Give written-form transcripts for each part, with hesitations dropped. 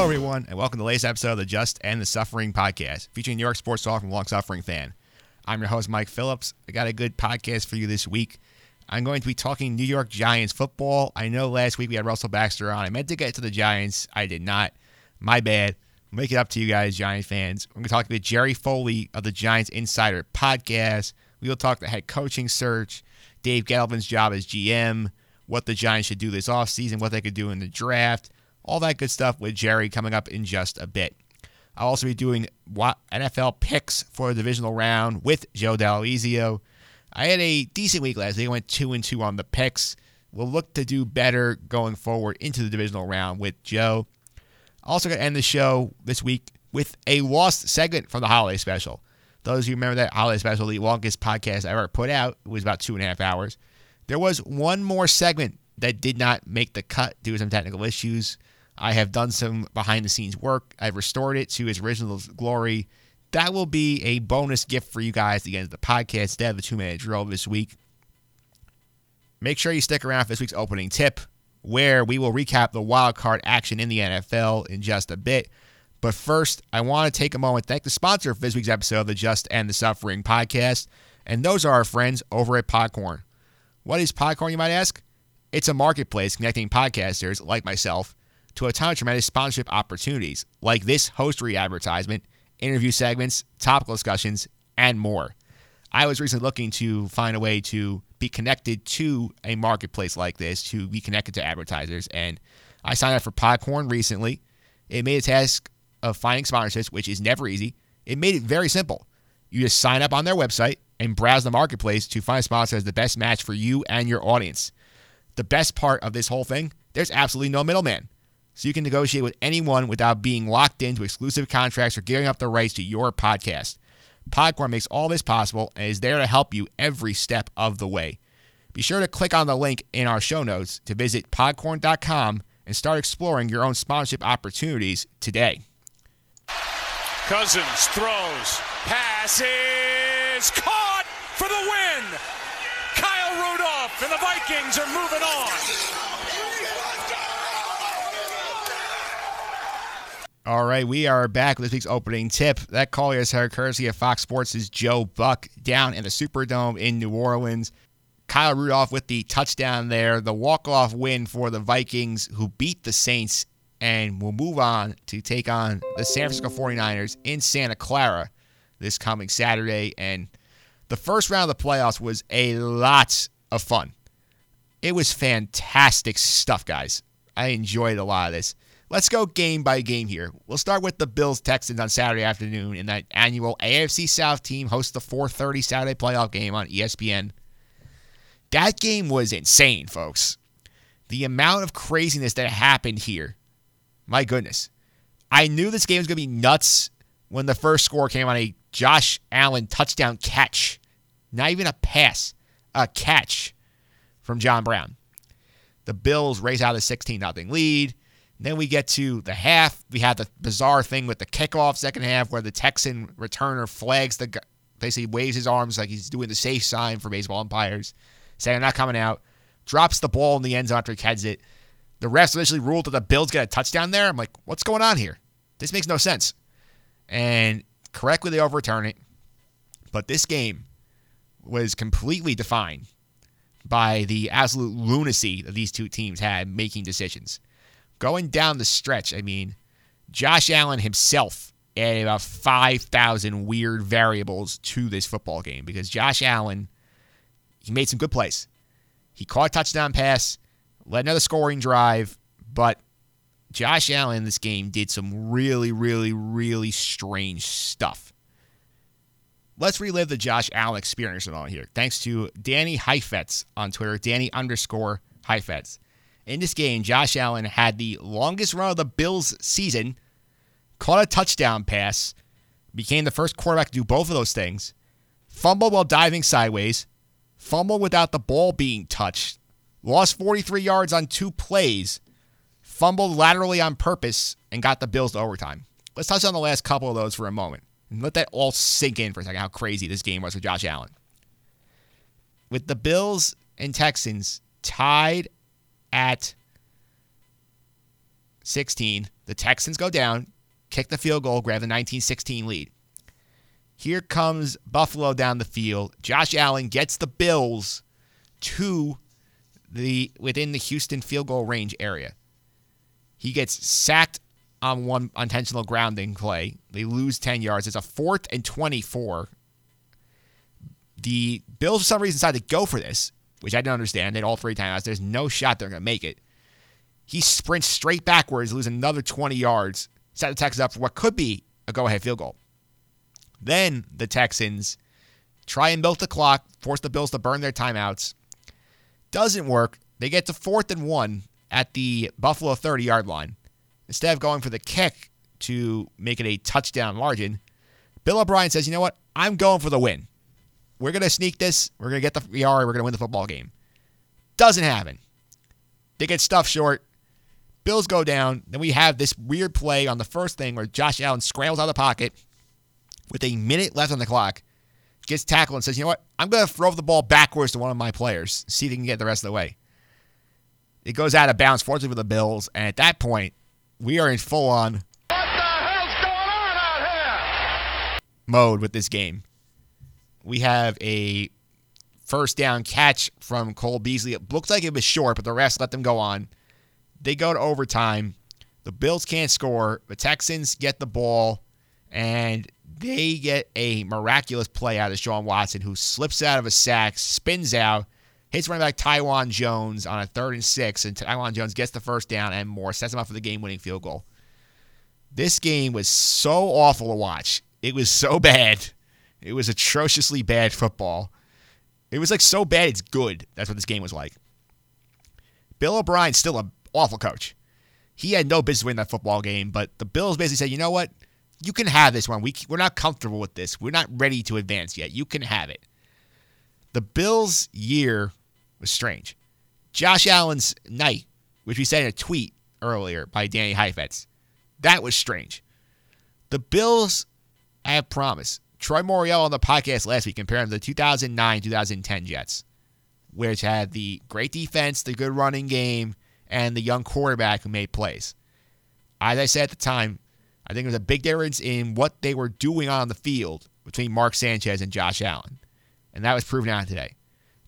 Hello, everyone, and welcome to the latest episode of the Just and the Suffering podcast, featuring New York sports talk from a long-suffering fan. I'm your host, Mike Phillips. I got a good podcast for you this week. I'm going to be talking New York Giants football. I know last week we had Russell Baxter on. I meant to get to the Giants. I did not. My bad. I'll make it up to you guys, Giant fans. We're going to talk to Jerry Foley of the Giants Insider podcast. We will talk the head coaching search, Dave Gettleman's job as GM, what the Giants should do this offseason, what they could do in the draft, all that good stuff with Jerry coming up in just a bit. I'll also be doing NFL picks for the divisional round with Joe D'Aloisio. I had a decent week last week. I went 2-2 on the picks. We'll look to do better going forward into the divisional round with Joe. Also going to end the show this week with a lost segment from the holiday special. Those of you who remember that holiday special, the longest podcast I ever put out, it was about 2.5 hours. There was one more segment that did not make the cut due to some technical issues. I have done some behind-the-scenes work. I've restored it to its original glory. That will be a bonus gift for you guys at the end of the podcast instead of the 2-minute drill this week. Make sure you stick around for this week's opening tip, where we will recap the wild card action in the NFL in just a bit. But first, I want to take a moment to thank the sponsor for this week's episode of the Just and the Suffering podcast, and those are our friends over at Podcorn. What is Podcorn, you might ask? It's a marketplace connecting podcasters like myself to a ton of tremendous sponsorship opportunities like this hostery advertisement, interview segments, topical discussions, and more. I was recently looking to find a way to be connected to a marketplace like this, to be connected to advertisers, and I signed up for Podcorn recently. It made a task of finding sponsorships, which is never easy. It made it very simple. You just sign up on their website and browse the marketplace to find sponsors the best match for you and your audience. The best part of this whole thing, there's absolutely no middleman. So you can negotiate with anyone without being locked into exclusive contracts or giving up the rights to your podcast. Podcorn makes all this possible and is there to help you every step of the way. Be sure to click on the link in our show notes to visit podcorn.com and start exploring your own sponsorship opportunities today. Cousins throws, passes, caught for the win. Kyle Rudolph and the Vikings are moving on. All right, we are back with this week's opening tip. That call is heard courtesy of Fox Sports' Joe Buck down in the Superdome in New Orleans. Kyle Rudolph with the touchdown there, the walk-off win for the Vikings, who beat the Saints and will move on to take on the San Francisco 49ers in Santa Clara this coming Saturday. And the first round of the playoffs was a lot of fun. It was fantastic stuff, guys. I enjoyed a lot of this. Let's go game by game here. We'll start with the Bills-Texans on Saturday afternoon in that annual AFC South team hosts the 4:30 Saturday playoff game on ESPN. That game was insane, folks. The amount of craziness that happened here. My goodness. I knew this game was going to be nuts when the first score came on a Josh Allen touchdown catch. Not even a pass. A catch from John Brown. The Bills race out a 16-0 lead. Then we get to the half. We had the bizarre thing with the kickoff second half where the Texan returner flags the guy, basically waves his arms like he's doing the safe sign for baseball umpires, saying I'm not coming out, drops the ball in the end zone after he heads it. The refs initially ruled that the Bills get a touchdown there. I'm like, what's going on here? This makes no sense. And correctly, they overturn it. But this game was completely defined by the absolute lunacy that these two teams had making decisions. Going down the stretch, I mean, Josh Allen himself added about 5,000 weird variables to this football game because Josh Allen, he made some good plays. He caught a touchdown pass, led another scoring drive, but Josh Allen in this game did some really, really, really strange stuff. Let's relive the Josh Allen experience and all here. Thanks to Danny Heifetz on Twitter, Danny_Heifetz. In this game, Josh Allen had the longest run of the Bills' season, caught a touchdown pass, became the first quarterback to do both of those things, fumbled while diving sideways, fumbled without the ball being touched, lost 43 yards on 2 plays, fumbled laterally on purpose, and got the Bills to overtime. Let's touch on the last couple of those for a moment and let that all sink in for a second, how crazy this game was for Josh Allen. With the Bills and Texans tied at 16, The Texans go down, kick the field goal, grab the 19-16 lead. Here comes Buffalo down the field. Josh Allen gets the Bills to the within the Houston field goal range area. He gets sacked on one intentional grounding play. They lose 10 yards. It's a 4th and 24. The Bills, for some reason, decided to go for this, which I didn't understand. They had all three timeouts. There's no shot they're going to make it. He sprints straight backwards, loses another 20 yards, set the Texans up for what could be a go-ahead field goal. Then the Texans try and milk the clock, force the Bills to burn their timeouts. Doesn't work. They get to 4th and 1 at the Buffalo 30-yard line. Instead of going for the kick to make it a touchdown margin, Bill O'Brien says, you know what? I'm going for the win. We're going to sneak this. We're going to get the yard. We're going to win the football game. Doesn't happen. They get stuffed short. Bills go down. Then we have this weird play on the first thing where Josh Allen scrambles out of the pocket with a minute left on the clock, gets tackled and says, you know what? I'm going to throw the ball backwards to one of my players, see if they can get the rest of the way. It goes out of bounds, fortunately for the Bills. And at that point, we are in full-on what the hell's going on out here? Mode with this game. We have a first down catch from Cole Beasley. It looked like it was short, but the refs let them go on. They go to overtime. The Bills can't score. The Texans get the ball, and they get a miraculous play out of Deshaun Watson, who slips out of a sack, spins out, hits running back Taiwan Jones on a 3rd and 6, and Taiwan Jones gets the first down and more, sets him up for the game-winning field goal. This game was so awful to watch. It was so bad. It was atrociously bad football. It was like so bad it's good. That's what this game was like. Bill O'Brien's still an awful coach. He had no business winning that football game, but the Bills basically said, you know what? You can have this one. We're not comfortable with this. We're not ready to advance yet. You can have it. The Bills' year was strange. Josh Allen's night, which we said in a tweet earlier by Danny Heifetz, that was strange. The Bills have promise. Troy Morial on the podcast last week compared them to the 2009-2010 Jets, which had the great defense, the good running game, and the young quarterback who made plays. As I said at the time, I think there was a big difference in what they were doing on the field between Mark Sanchez and Josh Allen, and that was proven out today.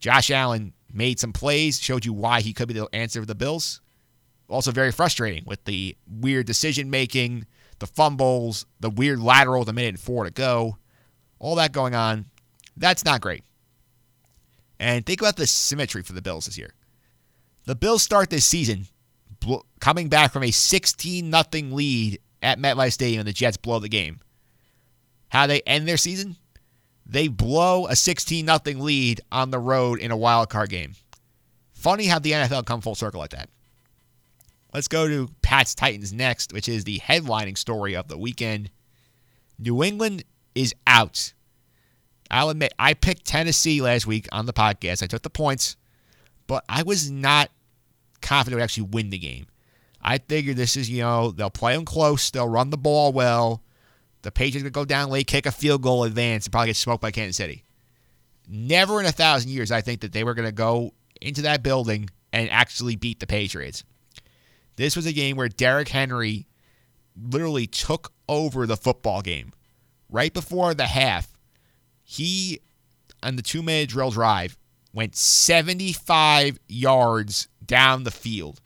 Josh Allen made some plays, showed you why he could be the answer for the Bills. Also very frustrating with the weird decision-making, the fumbles, the weird lateral with a 1:04 to go. All that going on, that's not great. And think about the symmetry for the Bills this year. The Bills start this season coming back from a 16-0 lead at MetLife Stadium, and the Jets blow the game. How they end their season? They blow a 16-0 lead on the road in a wild card game. Funny how the NFL come full circle like that. Let's go to Pats Titans next, which is the headlining story of the weekend. New England is out. I'll admit, I picked Tennessee last week on the podcast. I took the points, but I was not confident would actually win the game. I figured this is, they'll play them close. They'll run the ball well. The Patriots going to go down late, kick a field goal, advance, and probably get smoked by Kansas City. Never in 1,000 years I think that they were going to go into that building and actually beat the Patriots. This was a game where Derrick Henry literally took over the football game. Right before the half, he, on the 2-minute drill drive, went 75 yards down the field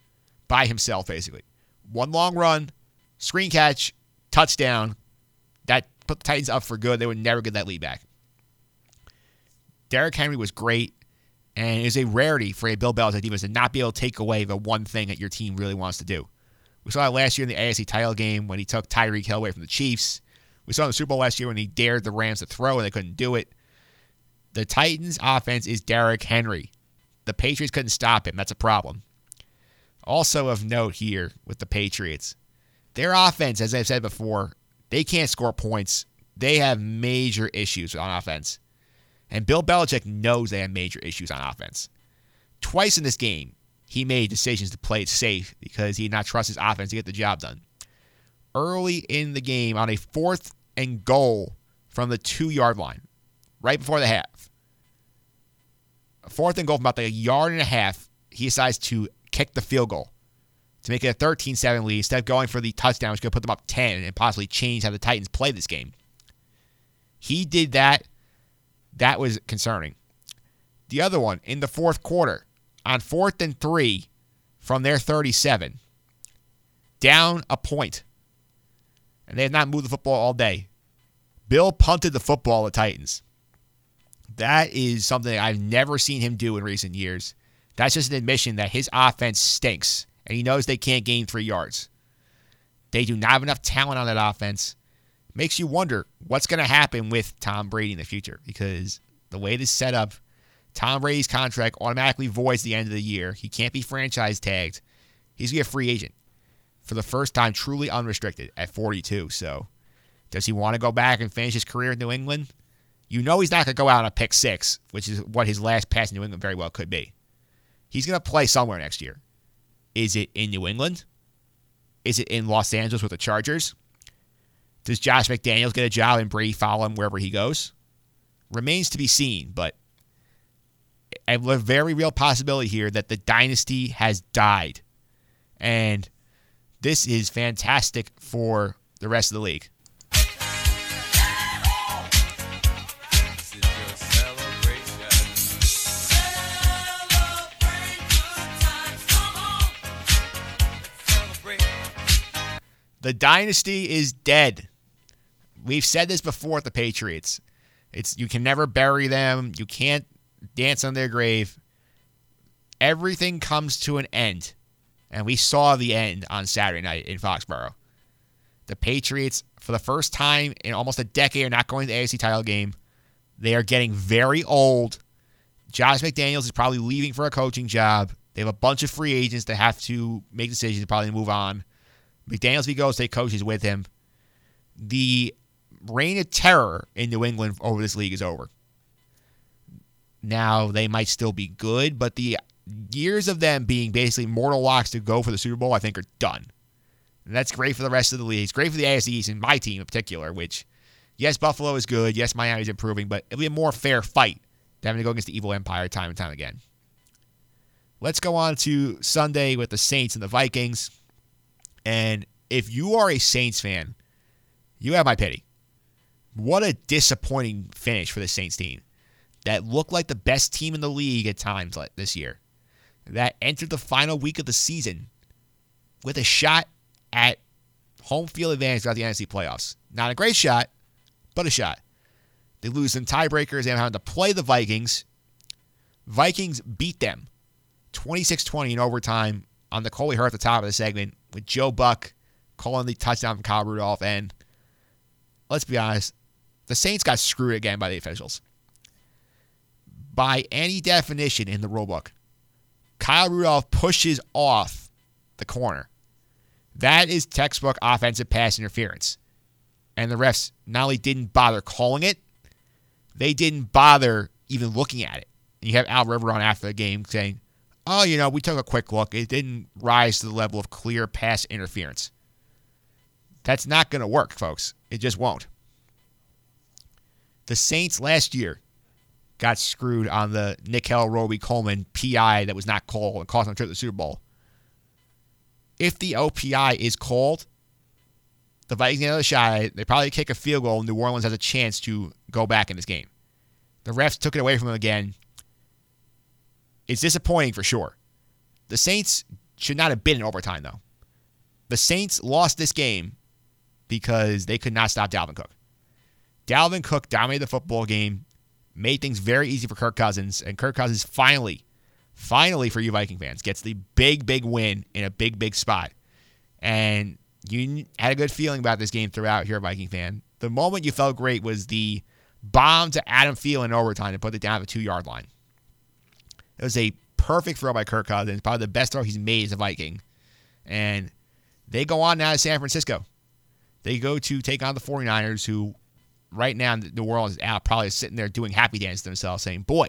by himself, basically. One long run, screen catch, touchdown. That put the Titans up for good. They would never get that lead back. Derrick Henry was great, and it was a rarity for a Bill Belichick defense to not be able to take away the one thing that your team really wants to do. We saw that last year in the AFC title game when he took Tyreek Hill away from the Chiefs. We saw in the Super Bowl last year when he dared the Rams to throw and they couldn't do it. The Titans' offense is Derrick Henry. The Patriots couldn't stop him. That's a problem. Also of note here with the Patriots, their offense, as I've said before, they can't score points. They have major issues on offense. And Bill Belichick knows they have major issues on offense. Twice in this game, he made decisions to play it safe because he did not trust his offense to get the job done. Early in the game on a 4th and goal from the 2-yard line, right before the half. 4th and goal from about a yard and a half, he decides to kick the field goal to make it a 13-7 lead instead of going for the touchdown, which could put them up 10 and possibly change how the Titans play this game. He did that. That was concerning. The other one, in the fourth quarter, on 4th and 3 from their 37, down a point. And they have not moved the football all day. Bill punted the football to the Titans. That is something I've never seen him do in recent years. That's just an admission that his offense stinks, and he knows they can't gain 3 yards. They do not have enough talent on that offense. Makes you wonder what's going to happen with Tom Brady in the future, because the way this is set up, Tom Brady's contract automatically voids the end of the year. He can't be franchise tagged. He's going to be a free agent for the first time, truly unrestricted at 42. So does he want to go back and finish his career in New England? You know he's not going to go out on a pick six, which is what his last pass in New England very well could be. He's going to play somewhere next year. Is it in New England? Is it in Los Angeles with the Chargers? Does Josh McDaniels get a job and Brady follow him wherever he goes? Remains to be seen, but a very real possibility here that the dynasty has died. And this is fantastic for the rest of the league. The dynasty is dead. We've said this before at the Patriots. You can never bury them. You can't dance on their grave. Everything comes to an end. And we saw the end on Saturday night in Foxborough. The Patriots, for the first time in almost a decade, are not going to the AFC title game. They are getting very old. Josh McDaniels is probably leaving for a coaching job. They have a bunch of free agents that have to make decisions and probably move on. McDaniels, if he goes, they coaches with him. The reign of terror in New England over this league is over. Now, they might still be good, but the years of them being basically mortal locks to go for the Super Bowl, I think, are done. And that's great for the rest of the league. It's great for the AFC East and my team in particular, which, yes, Buffalo is good. Yes, Miami's improving, but it'll be a more fair fight than having to go against the evil empire time and time again. Let's go on to Sunday with the Saints and the Vikings. And if you are a Saints fan, you have my pity. What a disappointing finish for the Saints team that looked like the best team in the league at times this year, that entered the final week of the season with a shot at home field advantage throughout the NFC playoffs. Not a great shot, but a shot. They lose in tiebreakers. They had to play the Vikings. Vikings beat them 26-20 in overtime on the call we heard at the top of the segment with Joe Buck calling the touchdown from Kyle Rudolph. And let's be honest, the Saints got screwed again by the officials. By any definition in the rulebook, Kyle Rudolph pushes off the corner. That is textbook offensive pass interference. And the refs not only didn't bother calling it, they didn't bother even looking at it. And you have Al Riveron after the game saying, oh, you know, we took a quick look. It didn't rise to the level of clear pass interference. That's not going to work, folks. It just won't. The Saints last year got screwed on the Nickel Roby Coleman PI that was not called and cost them a trip to the Super Bowl. If the OPI is called, the Vikings get another shot. They probably kick a field goal, and New Orleans has a chance to go back in this game. The refs took it away from them again. It's disappointing for sure. The Saints should not have been in overtime, though. The Saints lost this game because they could not stop Dalvin Cook. Dalvin Cook dominated the football game, made things very easy for Kirk Cousins, and Kirk Cousins finally for you Viking fans, gets the big win in a big spot. And you had a good feeling about this game throughout here, Viking fan. The moment you felt great was the bomb to Adam Thielen in overtime to put it down at the 2-yard line. It was a perfect throw by Kirk Cousins, probably the best throw he's made as a Viking. And they go on now to San Francisco. They go to take on the 49ers, who right now New Orleans is out, probably sitting there doing happy dance to themselves, saying, boy,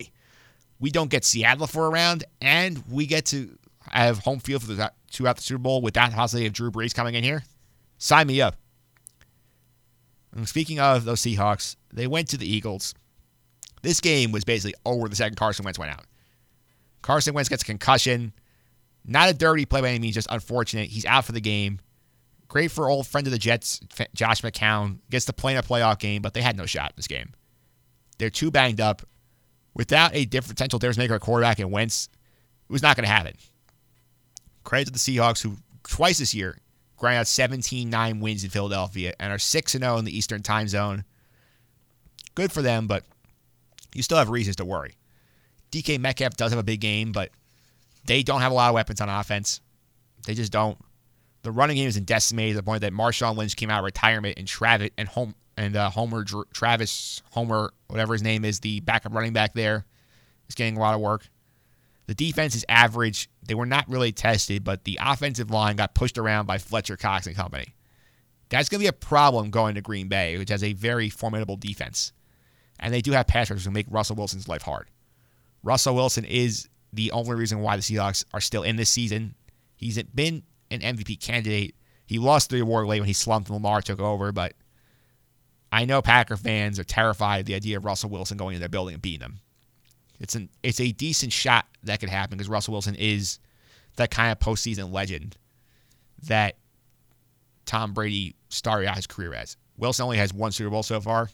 we don't get Seattle for a round, and we get to have home field for throughout the Super Bowl with that possibility of Drew Brees coming in here. Sign me up. And speaking of those Seahawks, they went to the Eagles. This game was basically over the second Carson Wentz went out. Carson Wentz gets a concussion. Not a dirty play by any means, just unfortunate. He's out for the game. Great for old friend of the Jets, Josh McCown. Gets to play in a playoff game, but they had no shot in this game. They're too banged up. Without a potential difference maker at quarterback and Wentz, it was not going to happen. Credit to the Seahawks, who twice this year grind out 17-9 wins in Philadelphia and are 6-0 in the Eastern time zone. Good for them, but you still have reasons to worry. DK Metcalf does have a big game, but they don't have a lot of weapons on offense. They just don't. The running game is decimated to the point that Marshawn Lynch came out of retirement, and Travis Homer, whatever his name is, the backup running back there, is getting a lot of work. The defense is average. They were not really tested, but the offensive line got pushed around by Fletcher Cox and company. That's going to be a problem going to Green Bay, which has a very formidable defense. And they do have pass rushers who make Russell Wilson's life hard. Russell Wilson is the only reason why the Seahawks are still in this season. He's been an MVP candidate. He lost the award late when he slumped and Lamar took over, but I know Packer fans are terrified of the idea of Russell Wilson going into their building and beating them. It's a decent shot that could happen because Russell Wilson is that kind of postseason legend that Tom Brady started out his career as. Wilson only has one Super Bowl so far.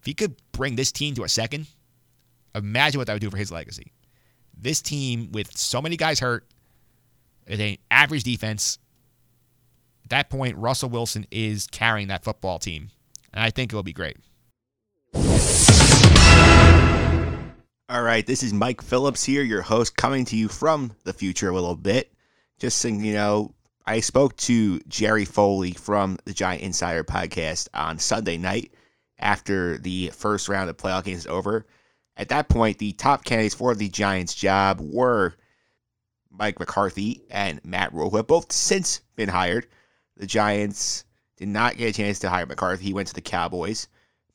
If he could bring this team to a second, imagine what that would do for his legacy. This team, with so many guys hurt, it ain't average defense. At that point, Russell Wilson is carrying that football team, and I think it will be great. All right, this is Mike Phillips here, your host, coming to you from the future a little bit. Just so you know, I spoke to Jerry Foley from the Giant Insider Podcast on Sunday night after the first round of playoff games is over. At that point, the top candidates for the Giants' job were Mike McCarthy and Matt Rhule, who have both since been hired. The Giants did not get a chance to hire McCarthy. He went to the Cowboys.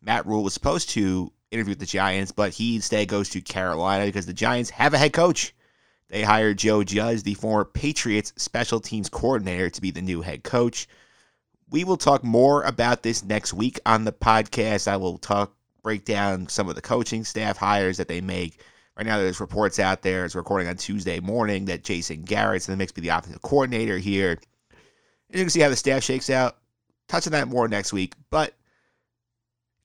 Matt Rhule was supposed to interview with the Giants, but he instead goes to Carolina because the Giants have a head coach. They hired Joe Judge, the former Patriots special teams coordinator, to be the new head coach. We will talk more about this next week on the podcast. I will break down some of the coaching staff hires that they make. Right now, there's reports out there. It's recording on Tuesday morning that Jason Garrett's in the mix to be the offensive coordinator here. You can see how the staff shakes out. Touch on that more next week, but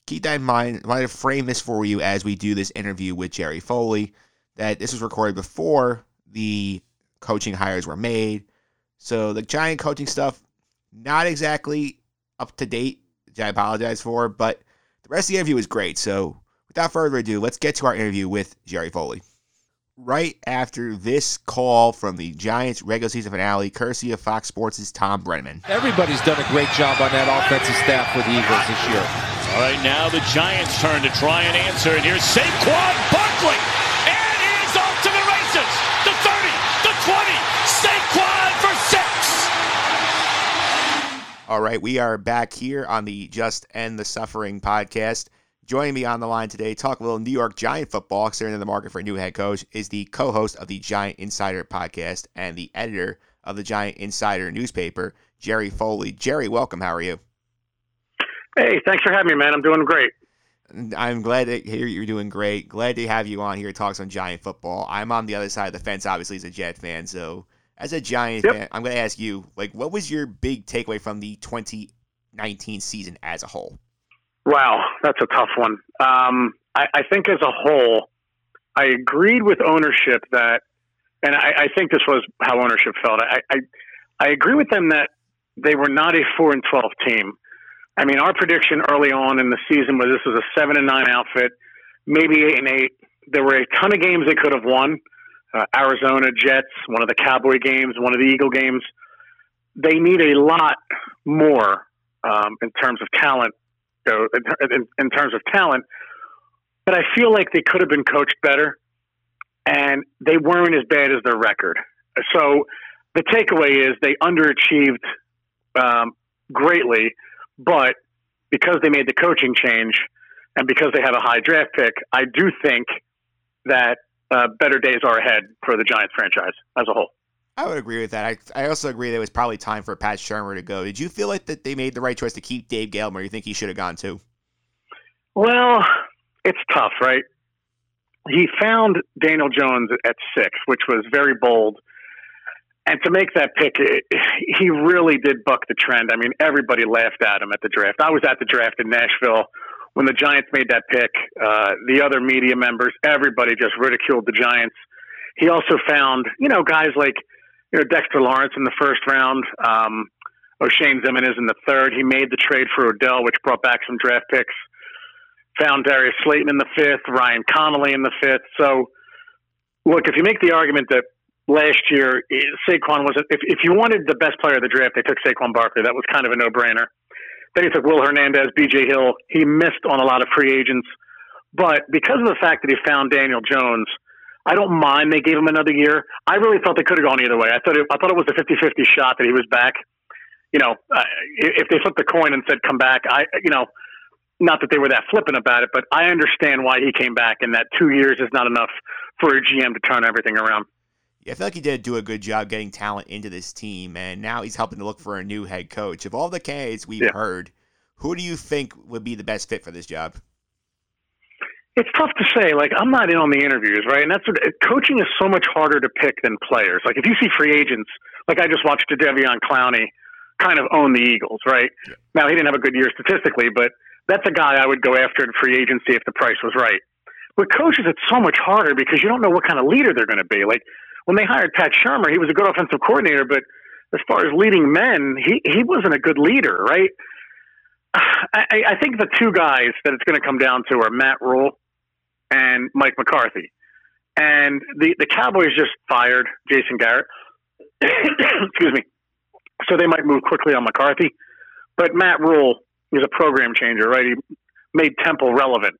keep that in mind. I wanted to frame this for you as we do this interview with Jerry Foley, that this was recorded before the coaching hires were made. So the Giant coaching stuff, not exactly up to date, which I apologize for, but the rest of the interview is great. So without further ado, let's get to our interview with Jerry Foley. Right after this call from the Giants' regular season finale, courtesy of Fox Sports' Tom Brennan. Everybody's done a great job on that offensive staff for the Eagles this year. All right, now the Giants' turn to try and answer, and here's Saquon Barkley, and he's off to the races. The 30, the 20, Saquon for 6. All right, we are back here on the Just End the Suffering podcast. Joining me on the line today, talk a little New York Giant football, because they're in the market for a new head coach, is the co-host of the Giant Insider Podcast and the editor of the Giant Insider newspaper, Jerry Foley. Jerry, welcome. How are you? Hey, thanks for having me, man. I'm doing great. I'm glad to hear you're doing great. Glad to have you on here to talk some Giant football. I'm on the other side of the fence, obviously, as a Jet fan. So as a Giant fan, I'm going to ask you, what was your big takeaway from the 2019 season as a whole? Wow, that's a tough one. I think as a whole, I agreed with ownership that, and I think this was how ownership felt. I agree with them that they were not a 4-12 team. I mean, our prediction early on in the season was this was a 7-9 outfit, maybe 8-8. There were a ton of games they could have won. Arizona, Jets, one of the Cowboy games, one of the Eagle games. They need a lot more in terms of talent. So in terms of talent, but I feel like they could have been coached better, and they weren't as bad as their record. So the takeaway is they underachieved greatly, but because they made the coaching change and because they have a high draft pick, I do think that better days are ahead for the Giants franchise as a whole. I would agree with that. I also agree that it was probably time for Pat Shermer to go. Did you feel like that they made the right choice to keep Dave Gettleman, or you think he should have gone too? Well, it's tough, right? He found Daniel Jones at 6, which was very bold. And to make that pick, he really did buck the trend. I mean, everybody laughed at him at the draft. I was at the draft in Nashville when the Giants made that pick. The other media members, everybody just ridiculed the Giants. He also found, guys like, Dexter Lawrence in the first round, Oshane Ximines in the third. He made the trade for Odell, which brought back some draft picks. Found Darius Slayton in the fifth, Ryan Connolly in the fifth. So, look, if you make the argument that last year, Saquon wasn't. If you wanted the best player of the draft, they took Saquon Barkley. That was kind of a no-brainer. Then he took Will Hernandez, B.J. Hill. He missed on a lot of free agents. But because of the fact that he found Daniel Jones, I don't mind they gave him another year. I really thought they could have gone either way. I thought it was a 50-50 shot that he was back. If they flipped the coin and said, come back, not that they were that flippant about it, but I understand why he came back and that 2 years is not enough for a GM to turn everything around. I feel like he did do a good job getting talent into this team, and now he's helping to look for a new head coach. Of all the candidates we've heard, who do you think would be the best fit for this job? It's tough to say. I'm not in on the interviews, right? And coaching is so much harder to pick than players. If you see free agents, I just watched De'Davion Clowney kind of own the Eagles, right? Yeah. Now, he didn't have a good year statistically, but that's a guy I would go after in free agency if the price was right. With coaches, it's so much harder because you don't know what kind of leader they're going to be. When they hired Pat Shermer, he was a good offensive coordinator, but as far as leading men, he wasn't a good leader, right? I think the two guys that it's going to come down to are Matt Rhule and Mike McCarthy. And the Cowboys just fired Jason Garrett. Excuse me. So they might move quickly on McCarthy. But Matt Rhule is a program changer, right? He made Temple relevant,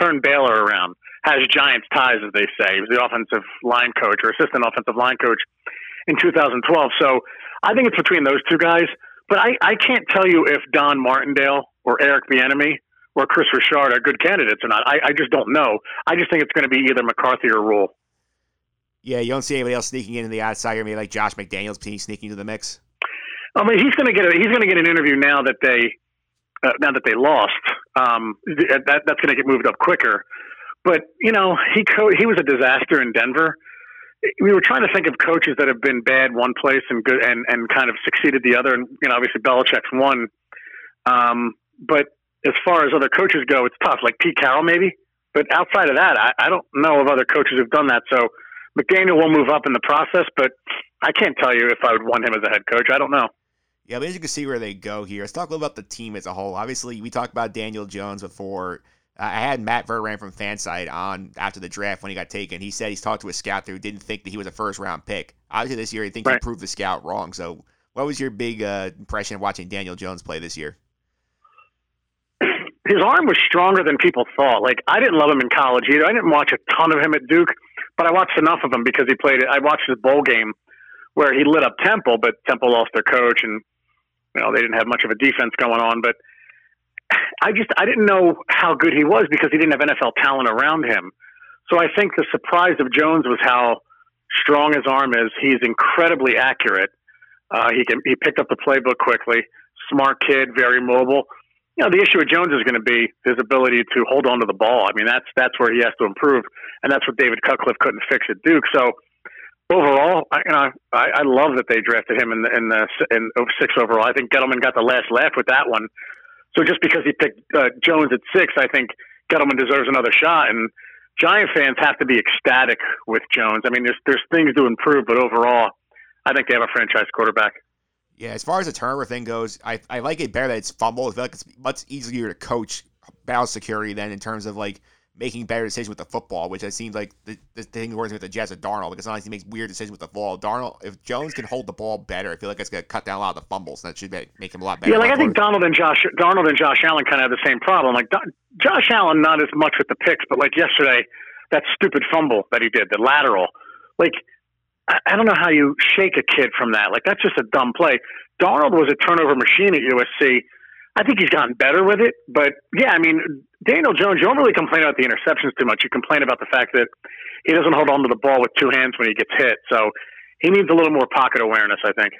turned Baylor around. Has Giants ties, as they say. He was the offensive line coach or assistant offensive line coach in 2012. So I think it's between those two guys. But I can't tell you if Don Martindale or Eric Bieniemy or Chris Richard are good candidates or not. I just don't know. I just think it's going to be either McCarthy or Rhule. Yeah, you don't see anybody else sneaking into the outsider, maybe like Josh McDaniels sneaking into the mix. I mean, he's going to get an interview now that they lost. That's going to get moved up quicker. But, he was a disaster in Denver. We were trying to think of coaches that have been bad one place and good and kind of succeeded the other. And, obviously Belichick's one. But as far as other coaches go, it's tough, like Pete Carroll maybe. But outside of that, I don't know of other coaches who've done that. So McDaniel will move up in the process, but I can't tell you if I would want him as a head coach. I don't know. Yeah, but as you can see where they go here, let's talk a little about the team as a whole. Obviously, we talked about Daniel Jones before. I had Matt Verran from Fanside on after the draft when he got taken. He said he's talked to a scout who didn't think that he was a first-round pick. Obviously, this year, he thinks he proved the scout wrong. So what was your big impression of watching Daniel Jones play this year? His arm was stronger than people thought. I didn't love him in college either. I didn't watch a ton of him at Duke, but I watched enough of him because he played it. I watched his bowl game where he lit up Temple, but Temple lost their coach, and they didn't have much of a defense going on, but I didn't know how good he was because he didn't have NFL talent around him. So I think the surprise of Jones was how strong his arm is. He's incredibly accurate. He picked up the playbook quickly. Smart kid, very mobile. The issue with Jones is going to be his ability to hold on to the ball. I mean, that's where he has to improve, and that's what David Cutcliffe couldn't fix at Duke. So overall, I love that they drafted him in 6 overall. I think Gettleman got the last laugh with that one. So just because he picked Jones at 6, I think Gettleman deserves another shot. And Giant fans have to be ecstatic with Jones. I mean, there's things to improve, but overall, I think they have a franchise quarterback. Yeah, as far as the turnover thing goes, I like it better that it's fumbled. I feel like it's much easier to coach ball security than in terms of, making better decisions with the football, which it seems like the thing working with the Jets with Darnold, because honestly, he makes weird decisions with the ball. Darnold, if Jones can hold the ball better, I feel like that's going to cut down a lot of the fumbles, and that should make him a lot better. Yeah, I think Darnold and Josh Allen kind of have the same problem. Josh Allen, not as much with the picks, but yesterday, that stupid fumble that he did, the lateral. I don't know how you shake a kid from that. That's just a dumb play. Darnold was a turnover machine at USC. I think he's gotten better with it, but yeah, I mean, Daniel Jones, you don't really complain about the interceptions too much. You complain about the fact that he doesn't hold on to the ball with two hands when he gets hit. So he needs a little more pocket awareness, I think.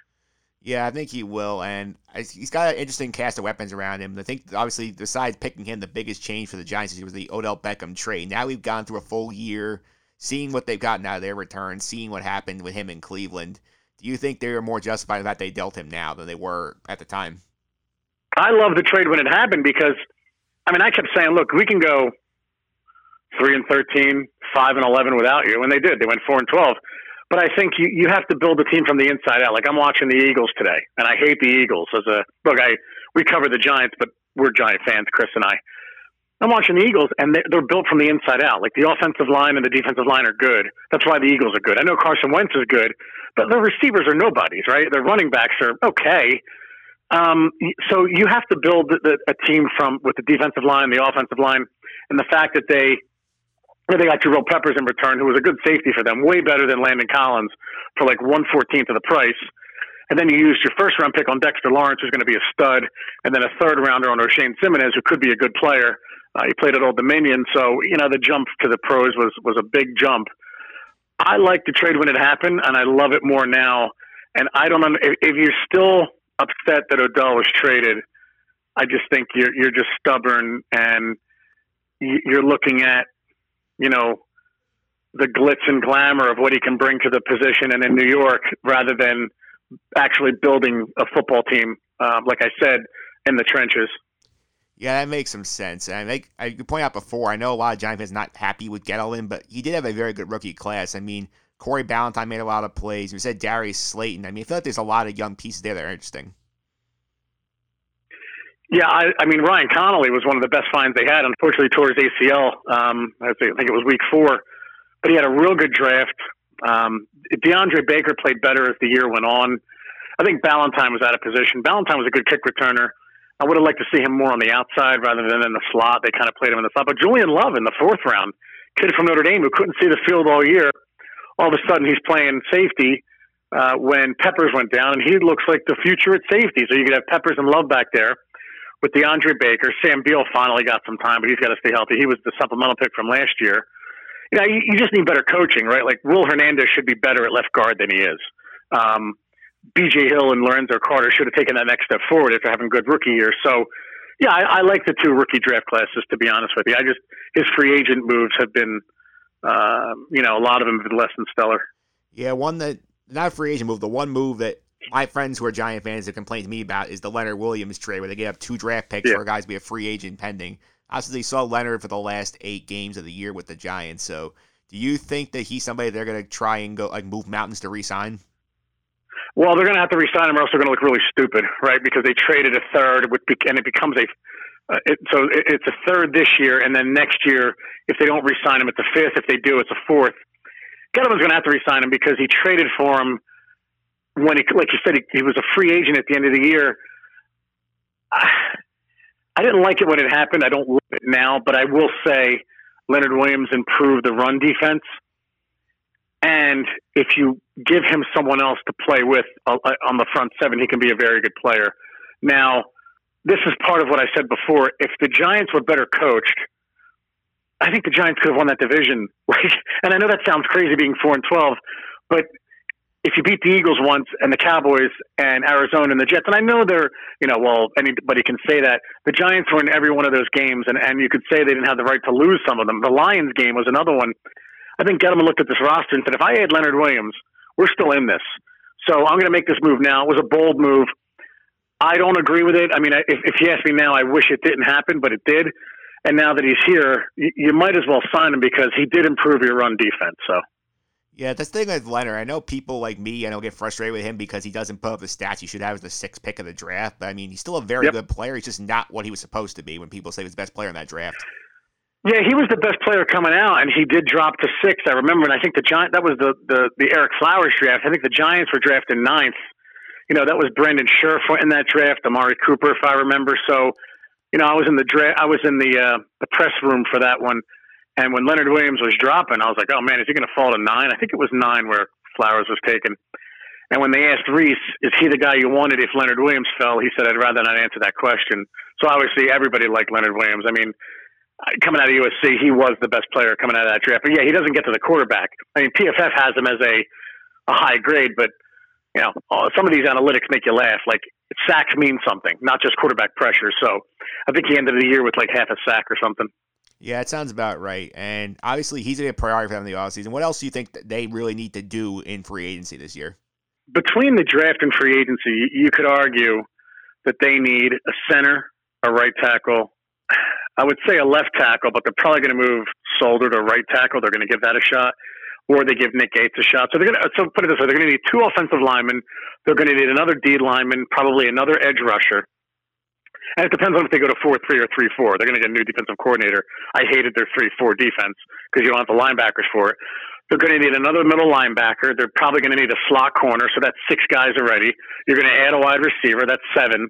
Yeah, I think he will. And he's got an interesting cast of weapons around him. I think, obviously, besides picking him, the biggest change for the Giants was the Odell Beckham trade. Now we've gone through a full year, seeing what they've gotten out of their return, seeing what happened with him in Cleveland. Do you think they are more justified in that they dealt him now than they were at the time? I love the trade when it happened because, I mean, I kept saying, look, we can go 3-13, 5-11 without you. And they did. They went 4-12. But I think you have to build a team from the inside out. Like, I'm watching the Eagles today, and I hate the Eagles. We cover the Giants, but we're Giant fans, Chris and I. I'm watching the Eagles, and they're built from the inside out. Like, the offensive line and the defensive line are good. That's why the Eagles are good. I know Carson Wentz is good, but their receivers are nobodies, right? Their running backs are okay. So you have to build a team from with the defensive line, the offensive line, and the fact that they got Jabril Peppers in return, who was a good safety for them, way better than Landon Collins for like 1/14 of the price. And then you used your first-round pick on Dexter Lawrence, who's going to be a stud, and then a third-rounder on Oshane Ximines, who could be a good player. He played at Old Dominion, so the jump to the pros was a big jump. I like the trade when it happened, and I love it more now. And I don't know if you're still upset that Odell was traded. I just think you're just stubborn, and you're looking at the glitz and glamour of what he can bring to the position and in New York rather than actually building a football team, like I said, in the trenches. Yeah, that makes some sense. And I point out before, I know a lot of Giants fans not happy with Gettleman, but he did have a very good rookie class. I mean, Corey Ballantyne made a lot of plays. We said Darius Slayton. I mean, I feel like there's a lot of young pieces there that are interesting. Yeah, I mean, Ryan Connolly was one of the best finds they had. Unfortunately, tore his ACL. I think it was week 4. But he had a real good draft. DeAndre Baker played better as the year went on. I think Ballantyne was out of position. Ballantyne was a good kick returner. I would have liked to see him more on the outside rather than in the slot. They kind of played him in the slot. But Julian Love in the 4th round, kid from Notre Dame who couldn't see the field all year, all of a sudden he's playing safety when Peppers went down, and he looks like the future at safety. So you could have Peppers and Love back there. With DeAndre Baker, Sam Beal finally got some time, but he's got to stay healthy. He was the supplemental pick from last year. You just need better coaching, right? Like, Will Hernandez should be better at left guard than he is. B.J. Hill and Lorenzo Carter should have taken that next step forward after having a good rookie year. So, yeah, I like the 2 rookie draft classes, to be honest with you. His free agent moves have been, a lot of them have been less than stellar. Yeah, not a free agent move, the one move that my friends who are Giant fans have complained to me about is the Leonard Williams trade where they gave up 2 draft picks for a guy to be a free agent pending. Obviously, they saw Leonard for the last 8 games of the year with the Giants. So do you think that he's somebody they're going to try and go move mountains to re-sign? Well, they're going to have to re-sign him or else they're going to look really stupid, right? Because they traded a 3rd and it becomes it's a 3rd this year. And then next year, if they don't re-sign him, it's a 5th. If they do, it's a 4th. Gettleman's going to have to re-sign him because he traded for him. When he, like you said, he was a free agent at the end of the year. I didn't like it when it happened. I don't love it now, but I will say Leonard Williams improved the run defense. And if you give him someone else to play with on the front 7, he can be a very good player. Now, this is part of what I said before. If the Giants were better coached, I think the Giants could have won that division. And I know that sounds crazy being 4-12, but if you beat the Eagles once and the Cowboys and Arizona and the Jets, and I know they're, anybody can say that. The Giants were in every one of those games, and you could say they didn't have the right to lose some of them. The Lions game was another one. I think Gettleman looked at this roster and said, if I had Leonard Williams, we're still in this. So I'm going to make this move now. It was a bold move. I don't agree with it. I mean, if you ask me now, I wish it didn't happen, but it did. And now that he's here, you might as well sign him because he did improve your run defense, so. Yeah, that's the thing with Leonard. I know people like me, get frustrated with him because he doesn't put up the stats he should have as the 6th pick of the draft. But, I mean, he's still a very good player. He's just not what he was supposed to be when people say he was the best player in that draft. Yeah, he was the best player coming out, and he did drop to 6th. I remember, and I think that was the Eric Flowers draft. I think the Giants were drafted 9th. That was Brandon Scherff in that draft, Amari Cooper, if I remember. So, I was in the press room for that one. And when Leonard Williams was dropping, I was like, oh, man, is he going to fall to 9? I think it was 9 where Flowers was taken. And when they asked Reese, is he the guy you wanted if Leonard Williams fell, he said, I'd rather not answer that question. So obviously everybody liked Leonard Williams. I mean, coming out of USC, he was the best player coming out of that draft. But, yeah, he doesn't get to the quarterback. I mean, PFF has him as a high grade, but, some of these analytics make you laugh. Like, sacks mean something, not just quarterback pressure. So I think he ended the year with, like, half a sack or something. Yeah, it sounds about right. And obviously, he's going to be a priority for them in the offseason. What else do you think that they really need to do in free agency this year? between the draft and free agency, you could argue that they need a center, a right tackle. I would say a left tackle, but they're probably going to move Solder to right tackle. They're going to give that a shot, or they give Nick Gates a shot. So put it this way: they're going to need two offensive linemen. They're going to need another D lineman, probably another edge rusher. And it depends on if they go to 4-3 or 3-4. They're going to get a new defensive coordinator. I hated their 3-4 defense because you don't have the linebackers for it. They're going to need another middle linebacker. They're probably going to need a slot corner, so that's six guys already. You're going to add a wide receiver. That's seven.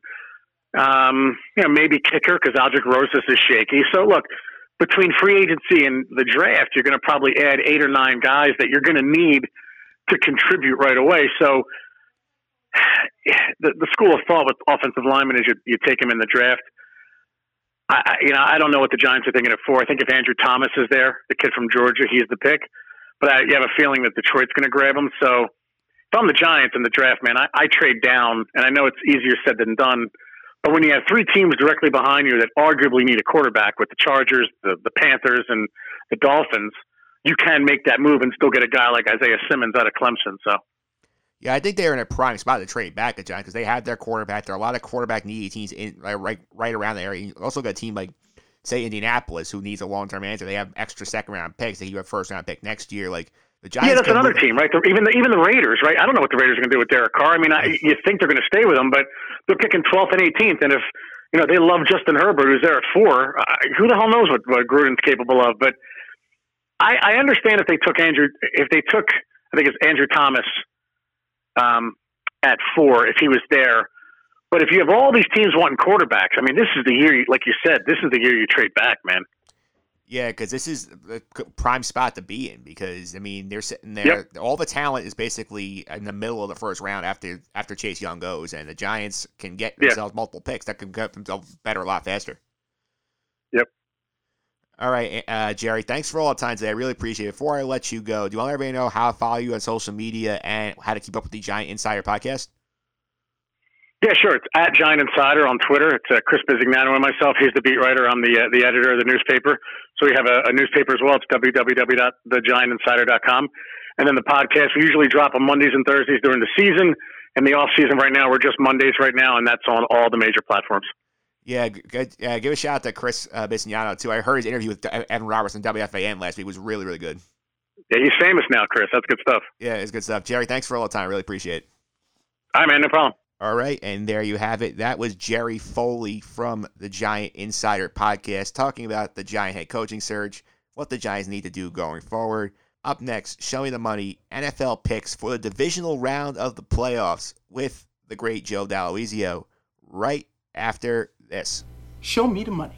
Maybe kicker because Aldrick Rosas is shaky. So look, between free agency and the draft, you're going to probably add 8 or 9 guys that you're going to need to contribute right away. So the school of thought with offensive linemen is you take him in the draft. I don't know what the Giants are thinking it for. I think if Andrew Thomas is there, the kid from Georgia, he's the pick. But you have a feeling that Detroit's going to grab him. So if I'm the Giants in the draft, man, I trade down, and I know it's easier said than done. But when you have three teams directly behind you that arguably need a quarterback with the Chargers, the Panthers, and the Dolphins, you can make that move and still get a guy like Isaiah Simmons out of Clemson. So. Yeah, I think they're in a prime spot to trade back to Giants because they have their quarterback. There are a lot of quarterback-needy teams in, right around the area. You also got a team like, say, Indianapolis, who needs a long-term answer. They have extra second-round picks. They have a first-round pick next year. Like the Giants. Yeah, that's another team, right? Even the Raiders, right? I don't know what the Raiders are going to do with Derek Carr. I mean, you think they're going to stay with him, but they're picking 12th and 18th. And if they love Justin Herbert, who's there at 4, who the hell knows what Gruden's capable of? But I understand if they took I think it's Andrew Thomas. At 4 if he was there. But if you have all these teams wanting quarterbacks, I mean, this is the year, like you said, this is the year you trade back, man. Yeah, because this is a prime spot to be in because, I mean, they're sitting there. Yep. All the talent is basically in the middle of the first round after Chase Young goes, and the Giants can get themselves multiple picks that can get themselves better a lot faster. Yep. All right, Jerry, thanks for all the time today. I really appreciate it. Before I let you go, do you want everybody to know how to follow you on social media and how to keep up with the Giant Insider podcast? Yeah, sure. It's at Giant Insider on Twitter. It's Chris Bisignano and myself. He's the beat writer. I'm the editor of the newspaper. So we have a newspaper as well. It's www.thegiantinsider.com. And then the podcast, we usually drop on Mondays and Thursdays during the season. And the off-season right now, we're just Mondays right now, and that's on all the major platforms. Yeah, good. Give a shout out to Chris Bisignano too. I heard his interview with Evan Roberts on WFAN last week. It was really, really good. Yeah, he's famous now, Chris. That's good stuff. Yeah, it's good stuff. Jerry, thanks for all the time. I really appreciate it. All right, man, no problem. All right, and there you have it. That was Jerry Foley from the Giant Insider Podcast talking about the Giant head coaching search, what the Giants need to do going forward. Up next, Show Me the Money, NFL picks for the divisional round of the playoffs with the great Joe D'Aloisio right after this. Show me the money.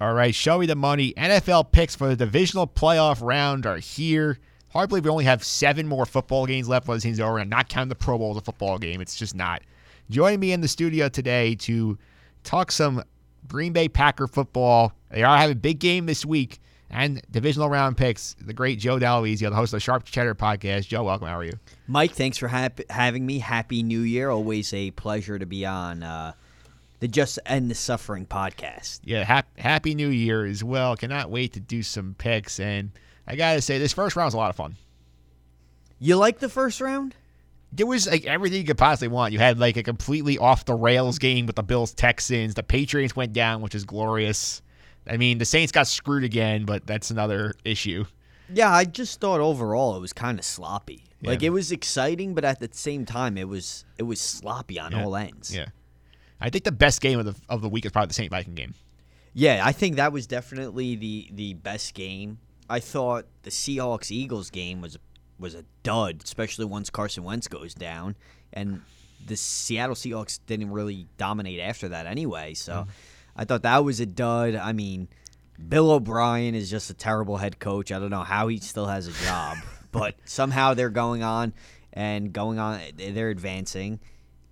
All right, show me the money. NFL picks for the divisional playoff round are here. Hard to believe we only have 7 more football games left when the season's over. I'm not counting the Pro Bowl as a football game. It's just not. Joining me in the studio today to talk some Green Bay Packer football. They are having a big game this week and divisional round picks. The great Joe D'Aloisio, the host of the Sharp Cheddar Podcast. Joe, welcome. How are you? Mike, thanks for having me. Happy New Year. Always a pleasure to be on the Just End the Suffering podcast. Yeah, Happy New Year as well. Cannot wait to do some picks. And I got to say, this first round is a lot of fun. You like the first round? There was like everything you could possibly want. You had like a completely off the rails game with the Bills Texans. The Patriots went down, which is glorious. I mean, the Saints got screwed again, but that's another issue. Yeah, I just thought overall it was kind of sloppy. Yeah. Like it was exciting, but at the same time it was sloppy on all ends. Yeah. I think the best game of the week is probably the Saint Viking game. Yeah, I think that was definitely the best game. I thought the Seahawks Eagles game was a dud, especially once Carson Wentz goes down. And the Seattle Seahawks didn't really dominate after that anyway. So I thought that was a dud. I mean, Bill O'Brien is just a terrible head coach. I don't know how he still has a job. But somehow they're going on. They're advancing.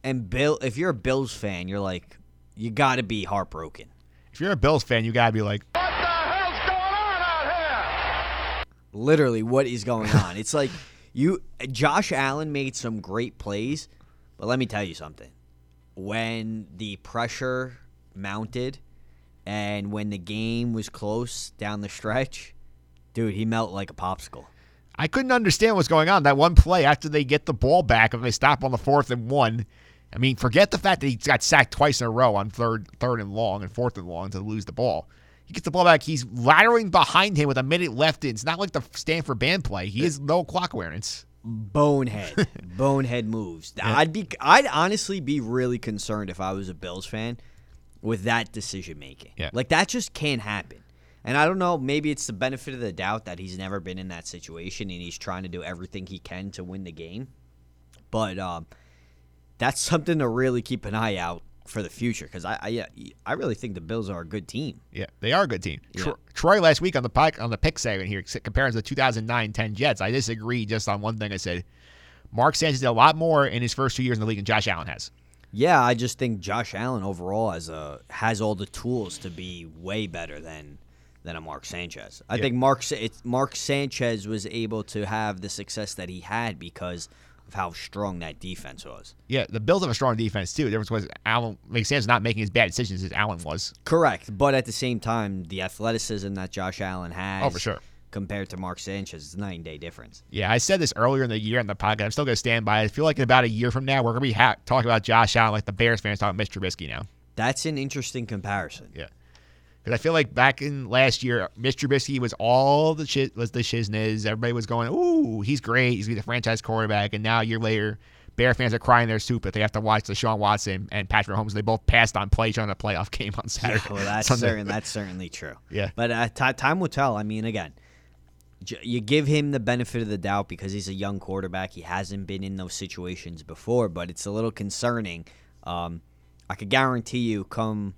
And Bill, if you're a Bills fan, you're like, you got to be heartbroken. If you're a Bills fan, you got to be like, literally, what is going on? It's like Josh Allen made some great plays, But let me tell you something. When the pressure mounted and when the game was close down the stretch, dude, he melted like a popsicle. I couldn't understand what's going on. That one play after they get the ball back and they stop on the 4th and 1. I mean, forget the fact that he got sacked twice in a row on third and long and 4th and long to lose the ball. He gets the ball back. He's laddering behind him with a minute left in. It's not like the Stanford band play. He has no clock awareness. Bonehead moves. Yeah. I'd honestly be really concerned if I was a Bills fan with that decision making. Yeah. Like, that just can't happen. And I don't know, maybe it's the benefit of the doubt that he's never been in that situation and he's trying to do everything he can to win the game. But that's something to really keep an eye out for the future, because I really think the Bills are a good team. Yeah, they are a good team. Yeah. Troy last week on the pick segment here compares the 2009-10 Jets. I disagree just on one thing I said. Mark Sanchez did a lot more in his first 2 years in the league than Josh Allen has. Yeah, I just think Josh Allen overall has all the tools to be way better than a Mark Sanchez. I think Mark Sanchez was able to have the success that he had because of how strong that defense was. Yeah, the Bills have a strong defense too. The difference was Allen makes sense not making as bad decisions as Allen was. Correct, but at the same time, the athleticism that Josh Allen has for sure compared to Mark Sanchez is a 9-day difference. Yeah, I said this earlier in the year on the podcast. I'm still going to stand by it. I feel like in about a year from now, we're going to be talking about Josh Allen like the Bears fans talking about Mitch Trubisky now. That's an interesting comparison. Yeah. Because I feel like back in last year, Mitch Trubisky was all the shit, was the shizness. Everybody was going, ooh, he's great. He's going to be the franchise quarterback. And now a year later, Bear fans are crying their soup that they have to watch Deshaun Watson and Patrick Mahomes. They both passed on plays during the playoff game on Saturday. Yeah, well, that's certainly true. Yeah. But time will tell. I mean, again, you give him the benefit of the doubt because he's a young quarterback. He hasn't been in those situations before, but it's a little concerning. I could guarantee you come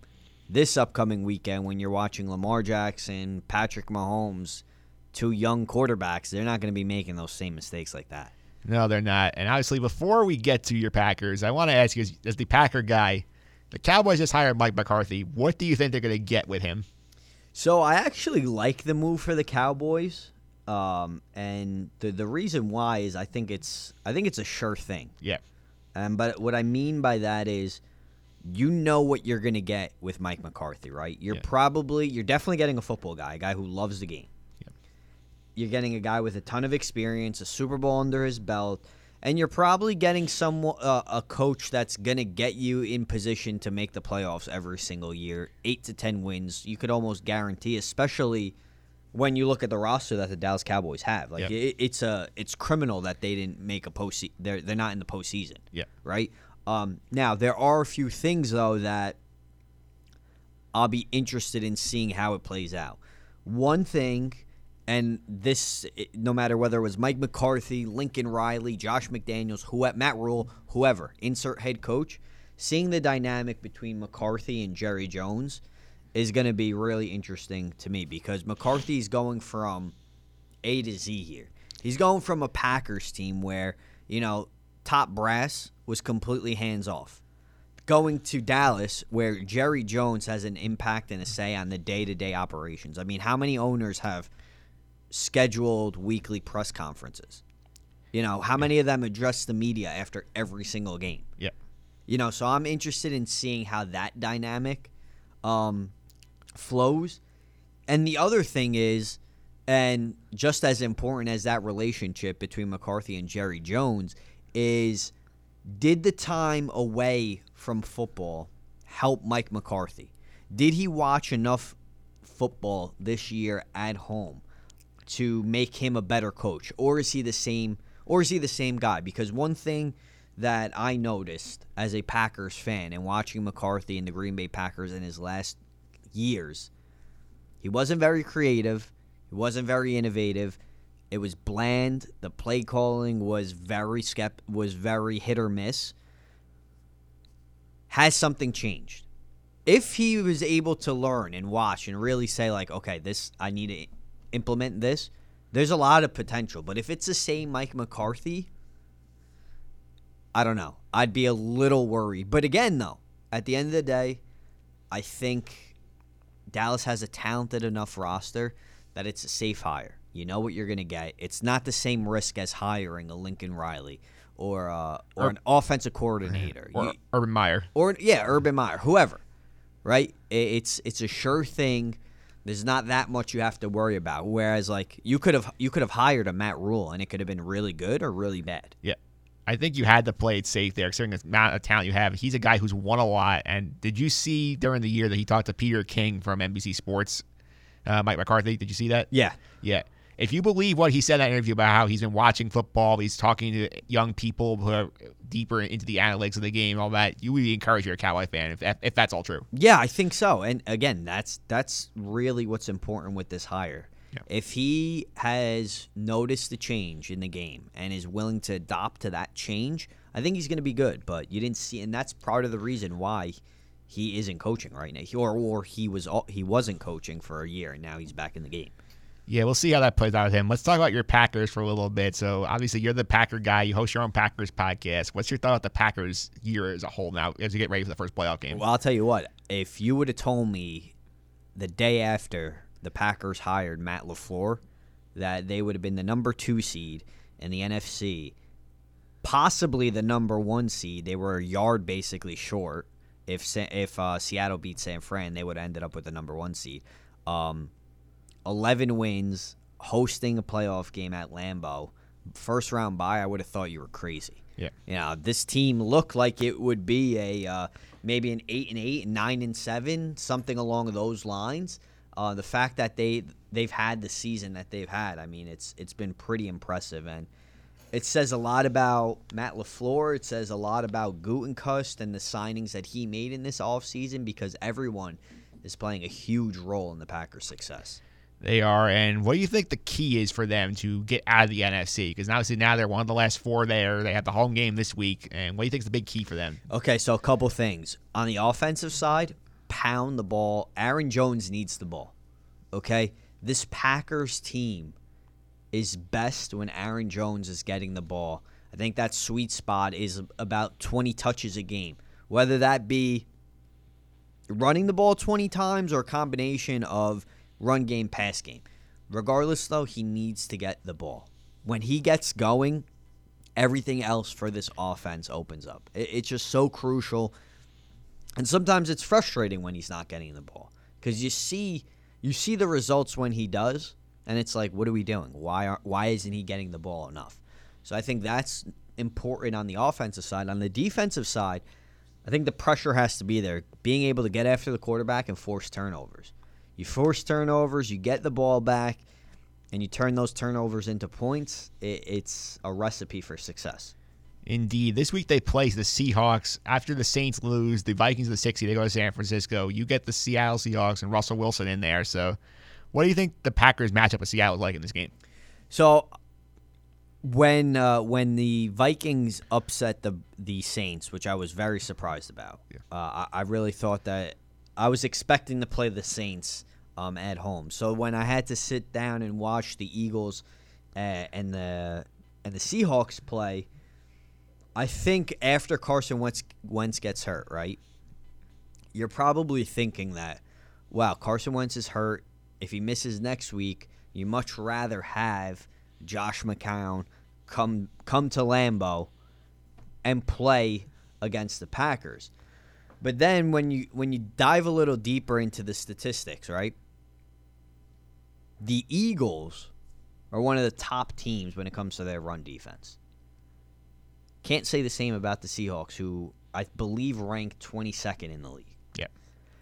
this upcoming weekend, when you're watching Lamar Jackson, Patrick Mahomes, two young quarterbacks, they're not going to be making those same mistakes like that. No, they're not. And obviously, before we get to your Packers, I want to ask you, as the Packer guy, the Cowboys just hired Mike McCarthy. What do you think they're going to get with him? So I actually like the move for the Cowboys, and the reason why is I think it's a sure thing. Yeah. But what I mean by that is, you know what you're going to get with Mike McCarthy, right? You're definitely getting a football guy, a guy who loves the game. Yeah. You're getting a guy with a ton of experience, a Super Bowl under his belt, and you're probably getting a coach that's going to get you in position to make the playoffs every single year. 8 to 10 wins, you could almost guarantee, especially when you look at the roster that the Dallas Cowboys have. Like, it's criminal that they didn't make a postseason. They're not in the postseason. Yeah. Right? Now, there are a few things, though, that I'll be interested in seeing how it plays out. One thing, and this, no matter whether it was Mike McCarthy, Lincoln Riley, Josh McDaniels, Matt Rhule, whoever, insert head coach, seeing the dynamic between McCarthy and Jerry Jones is going to be really interesting to me, because McCarthy's going from A to Z here. He's going from a Packers team where, top brass was completely hands-off, going to Dallas, where Jerry Jones has an impact and a say on the day-to-day operations. I mean, how many owners have scheduled weekly press conferences? How many of them address the media after every single game? Yeah. So I'm interested in seeing how that dynamic flows. And the other thing is, and just as important as that relationship between McCarthy and Jerry Jones is, did the time away from football help Mike McCarthy? Did he watch enough football this year at home to make him a better coach? Or is he the same guy? Because one thing that I noticed as a Packers fan and watching McCarthy and the Green Bay Packers in his last years, he wasn't very creative. He wasn't very innovative. It was bland. The play calling was very hit or miss. Has something changed? If he was able to learn and watch and really say, like, okay, this, I need to implement this, there's a lot of potential. But if it's the same Mike McCarthy, I don't know. I'd be a little worried. But again, though, at the end of the day, I think Dallas has a talented enough roster that it's a safe hire. You know what you're going to get. It's not the same risk as hiring a Lincoln Riley or an offensive coordinator. Or Urban Meyer. Urban Meyer, whoever, right? It's a sure thing. There's not that much you have to worry about. Whereas, like, you could have hired a Matt Rule, and it could have been really good or really bad. Yeah. I think you had to play it safe there, considering the amount of talent you have. He's a guy who's won a lot. And did you see during the year that he talked to Peter King from NBC Sports, Mike McCarthy? Did you see that? Yeah. Yeah. If you believe what he said in that interview about how he's been watching football, he's talking to young people who are deeper into the analytics of the game, all that, you would be encouraged you're a Cowboy fan if that's all true. Yeah, I think so. And, again, that's really what's important with this hire. Yeah. If he has noticed the change in the game and is willing to adopt to that change, I think he's going to be good. But you didn't see – and that's part of the reason why he isn't coaching right now. He wasn't coaching for a year, and now he's back in the game. Yeah, we'll see how that plays out with him. Let's talk about your Packers for a little bit. So, obviously, you're the Packer guy. You host your own Packers podcast. What's your thought about the Packers year as a whole now as you get ready for the first playoff game? Well, I'll tell you what. If you would have told me the day after the Packers hired Matt LaFleur that they would have been the number 2 seed in the NFC, possibly the number 1 seed, they were a yard basically short. If Seattle beat San Fran, they would have ended up with the number 1 seed. 11 wins, hosting a playoff game at Lambeau, first round bye, I would have thought you were crazy. Yeah. You know, this team looked like it would be maybe an 8-8, 9-7, something along those lines. The fact that they've had the season that they've had, I mean, it's been pretty impressive, and it says a lot about Matt LaFleur. It says a lot about Gutekunst and the signings that he made in this offseason, because everyone is playing a huge role in the Packers' success. They are, and what do you think the key is for them to get out of the NFC? Because obviously now they're one of the last four there. They have the home game this week, and what do you think is the big key for them? Okay, so a couple things. On the offensive side, pound the ball. Aaron Jones needs the ball, okay? This Packers team is best when Aaron Jones is getting the ball. I think that sweet spot is about 20 touches a game, whether that be running the ball 20 times or a combination of run game, pass game. Regardless, though, he needs to get the ball. When he gets going, everything else for this offense opens up. It's just so crucial. And sometimes it's frustrating when he's not getting the ball, because you see the results when he does, and it's like, what are we doing? Why isn't he getting the ball enough? So I think that's important on the offensive side. On the defensive side, I think the pressure has to be there, being able to get after the quarterback and force turnovers. You force turnovers, you get the ball back, and you turn those turnovers into points. It's a recipe for success. Indeed. This week they play the Seahawks. After the Saints lose, the Vikings are the 60. They go to San Francisco. You get the Seattle Seahawks and Russell Wilson in there. So what do you think the Packers matchup with Seattle is like in this game? So when the Vikings upset the Saints, which I was very surprised about, yeah. I really thought that I was expecting to play the Saints at home. So when I had to sit down and watch the Eagles and the Seahawks play, I think after Carson Wentz gets hurt, right, you're probably thinking that, wow, Carson Wentz is hurt. If he misses next week, you much rather have Josh McCown come to Lambeau and play against the Packers. But then when you dive a little deeper into the statistics, right, the Eagles are one of the top teams when it comes to their run defense. Can't say the same about the Seahawks, who I believe rank 22nd in the league. Yeah.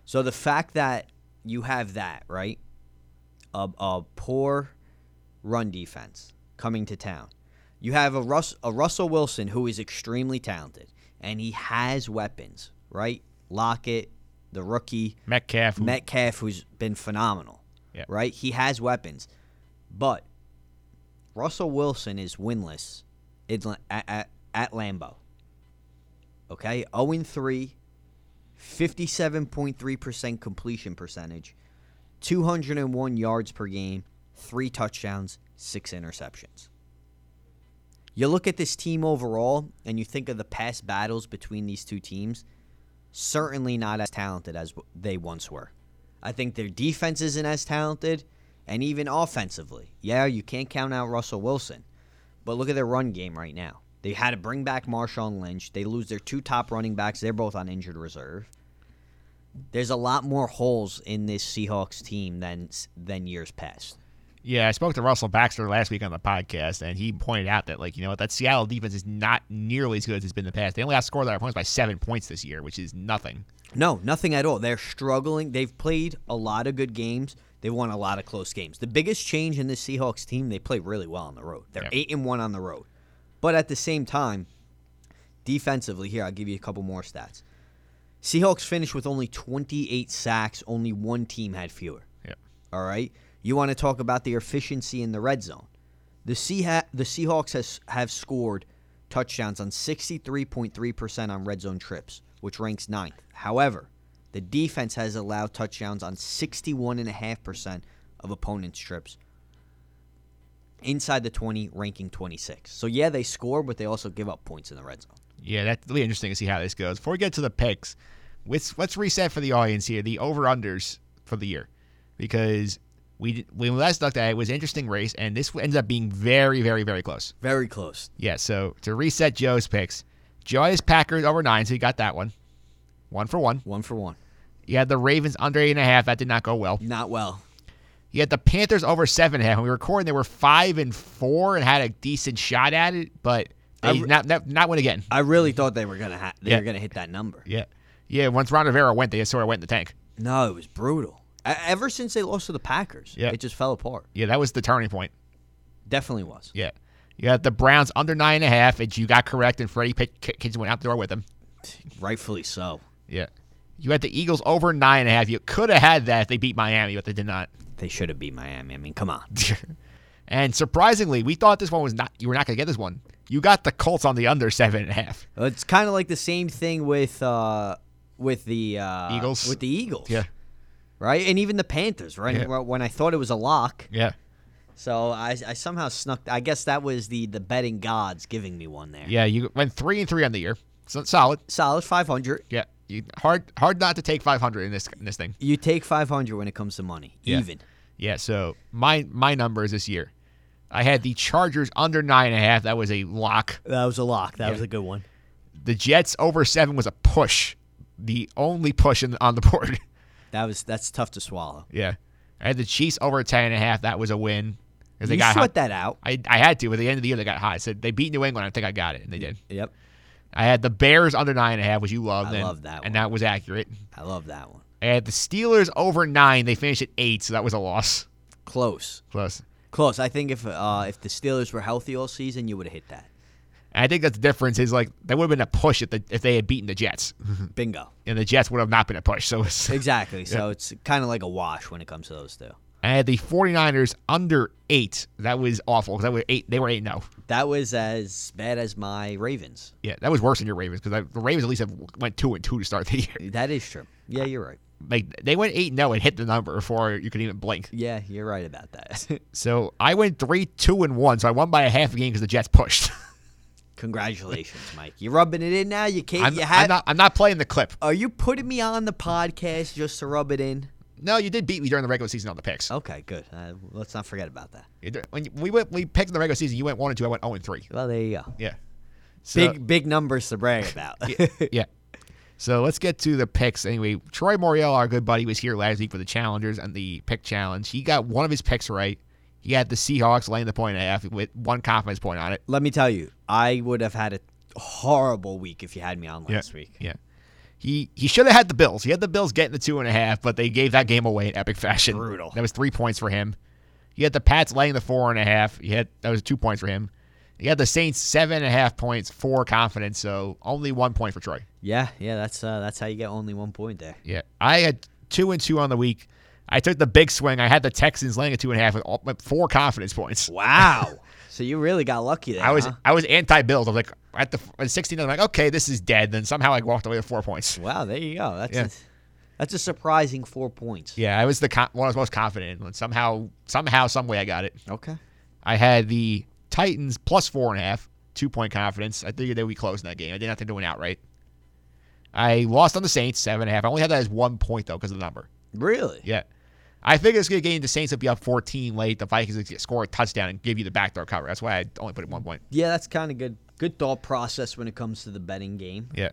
So the fact that you have that, right, a poor run defense coming to town. You have a Russell Wilson who is extremely talented, and he has weapons, right? Lockett, the rookie. Metcalf, who's been phenomenal, yeah. Right? He has weapons. But Russell Wilson is winless at Lambeau. Okay? 0-3, 57.3% completion percentage, 201 yards per game, 3 touchdowns, 6 interceptions. You look at this team overall, and you think of the past battles between these two teams, certainly not as talented as they once were. I think their defense isn't as talented, and even offensively. Yeah, you can't count out Russell Wilson, but look at their run game right now. They had to bring back Marshawn Lynch. They lose their two top running backs. They're both on injured reserve. There's a lot more holes in this Seahawks team than years past. Yeah, I spoke to Russell Baxter last week on the podcast, and he pointed out that, like, you know what, that Seattle defense is not nearly as good as it's been in the past. They only outscored their opponents by 7 points this year, which is nothing. No, nothing at all. They're struggling. They've played a lot of good games. They won a lot of close games. The biggest change in this Seahawks team, they play really well on the road. They're 8-1 on the road. But at the same time, defensively, here, I'll give you a couple more stats. Seahawks finished with only 28 sacks. Only one team had fewer. Yeah. All right? You want to talk about the efficiency in the red zone. The Seahawks have scored touchdowns on 63.3% on red zone trips, which ranks 9th. However, the defense has allowed touchdowns on 61.5% of opponents' trips inside the 20, ranking 26. So, yeah, they score, but they also give up points in the red zone. Yeah, that'll be interesting to see how this goes. Before we get to the picks, let's reset for the audience here the over-unders for the year, because we last looked at it, it was an interesting race, and this ends up being very, very, very close. Very close. Yeah, so to reset Joe's picks, Joe is Packers over 9, so he got that one. One for one. You had the Ravens under 8.5. That did not go well. Not well. You had the Panthers over 7.5. When we were recording, they were 5-4 and had a decent shot at it, but they not win again. I really thought they were going to hit that number. Yeah. Yeah, once Ron Rivera went, they sort of went in the tank. No, it was brutal. Ever since they lost to the Packers, it just fell apart. Yeah, that was the turning point. Definitely was. Yeah. You had the Browns under 9.5, and you got correct, and Freddie Kitchens went out the door with them. Rightfully so. Yeah. You had the Eagles over 9.5. You could have had that if they beat Miami, but they did not. They should have beat Miami. I mean, come on. And surprisingly, we thought this one was not. You were not going to get this one. You got the Colts on the under 7.5. It's kind of like the same thing with the Eagles. With the Eagles. Yeah. Right? And even the Panthers, right? Yeah. When I thought it was a lock. Yeah. So I somehow snuck. I guess that was the betting gods giving me one there. Yeah, you went 3-3 on the year. So solid. Solid 500. Yeah. Hard not to take 500 in this thing. You take 500 when it comes to money, even. Yeah, so my numbers this year. I had the Chargers under 9.5. That was a lock. That was a good one. The Jets over 7 was a push. The only push on the board. That's tough to swallow. Yeah. I had the Chiefs over 10.5. That was a win. You sweat that out. I had to. At the end of the year, they got hot. So they beat New England. I think I got it, and they did. Yep. I had the Bears under 9.5, which you loved. I love that one. And that was accurate. I love that one. I had the Steelers over 9. They finished at 8, so that was a loss. Close. I think if the Steelers were healthy all season, you would have hit that. And I think that's the difference is, like, that would have been a push if they had beaten the Jets. Bingo. And the Jets would have not been a push. So it's, exactly. Yeah. So it's kind of like a wash when it comes to those two. I had the 49ers under 8. That was awful. That was 8. They were 8-0. That was as bad as my Ravens. Yeah, that was worse than your Ravens because the Ravens at least have went 2-2 to start the year. That is true. Yeah, you're right. Like they went 8-0 and hit the number before you could even blink. Yeah, you're right about that. So I went 3-2-1. So I won by a half a game because the Jets pushed. Congratulations, Mike. You're rubbing it in now. You can't. I'm not playing the clip. Are you putting me on the podcast just to rub it in? No, you did beat me during the regular season on the picks. Okay, good. Let's not forget about that. When we picked in the regular season, you went 1-2, I went 0-3. Well, there you go. Yeah. So, big numbers to brag about. Yeah. So let's get to the picks. Anyway, Troy Moriel, our good buddy, was here last week for the Challengers and the pick challenge. He got one of his picks right. He had the Seahawks laying the 1.5 with one confidence point on it. Let me tell you, I would have had a horrible week if you had me on last week. Yeah. He should have had the Bills. He had the Bills getting the 2.5, but they gave that game away in epic fashion. Brutal. That was 3 points for him. He had the Pats laying the 4.5. That was 2 points for him. He had the Saints 7.5 points, 4 confidence, so only 1 point for Troy. Yeah, that's how you get only 1 point there. Yeah, I had 2-2 on the week. I took the big swing. I had the Texans laying a 2.5 with 4 confidence points. Wow. So you really got lucky there. I was anti-Bills. I was like at the 16. I'm like, okay, this is dead. Then somehow I walked away with 4 points. Wow, there you go. That's a surprising 4 points. Yeah, I was the one I was most confident in. And somehow, some way, I got it. Okay. I had the Titans plus 4.5, 2 point confidence. I figured they would be close in that game. I did not think they went outright. I lost on the Saints 7.5. I only had that as 1 point though because of the number. Really? Yeah. I figured it's a good game. The Saints would be up 14 late. The Vikings would score a touchdown and give you the backdoor cover. That's why I only put it 1 point. Yeah, that's kind of good Good thought process when it comes to the betting game. Yeah.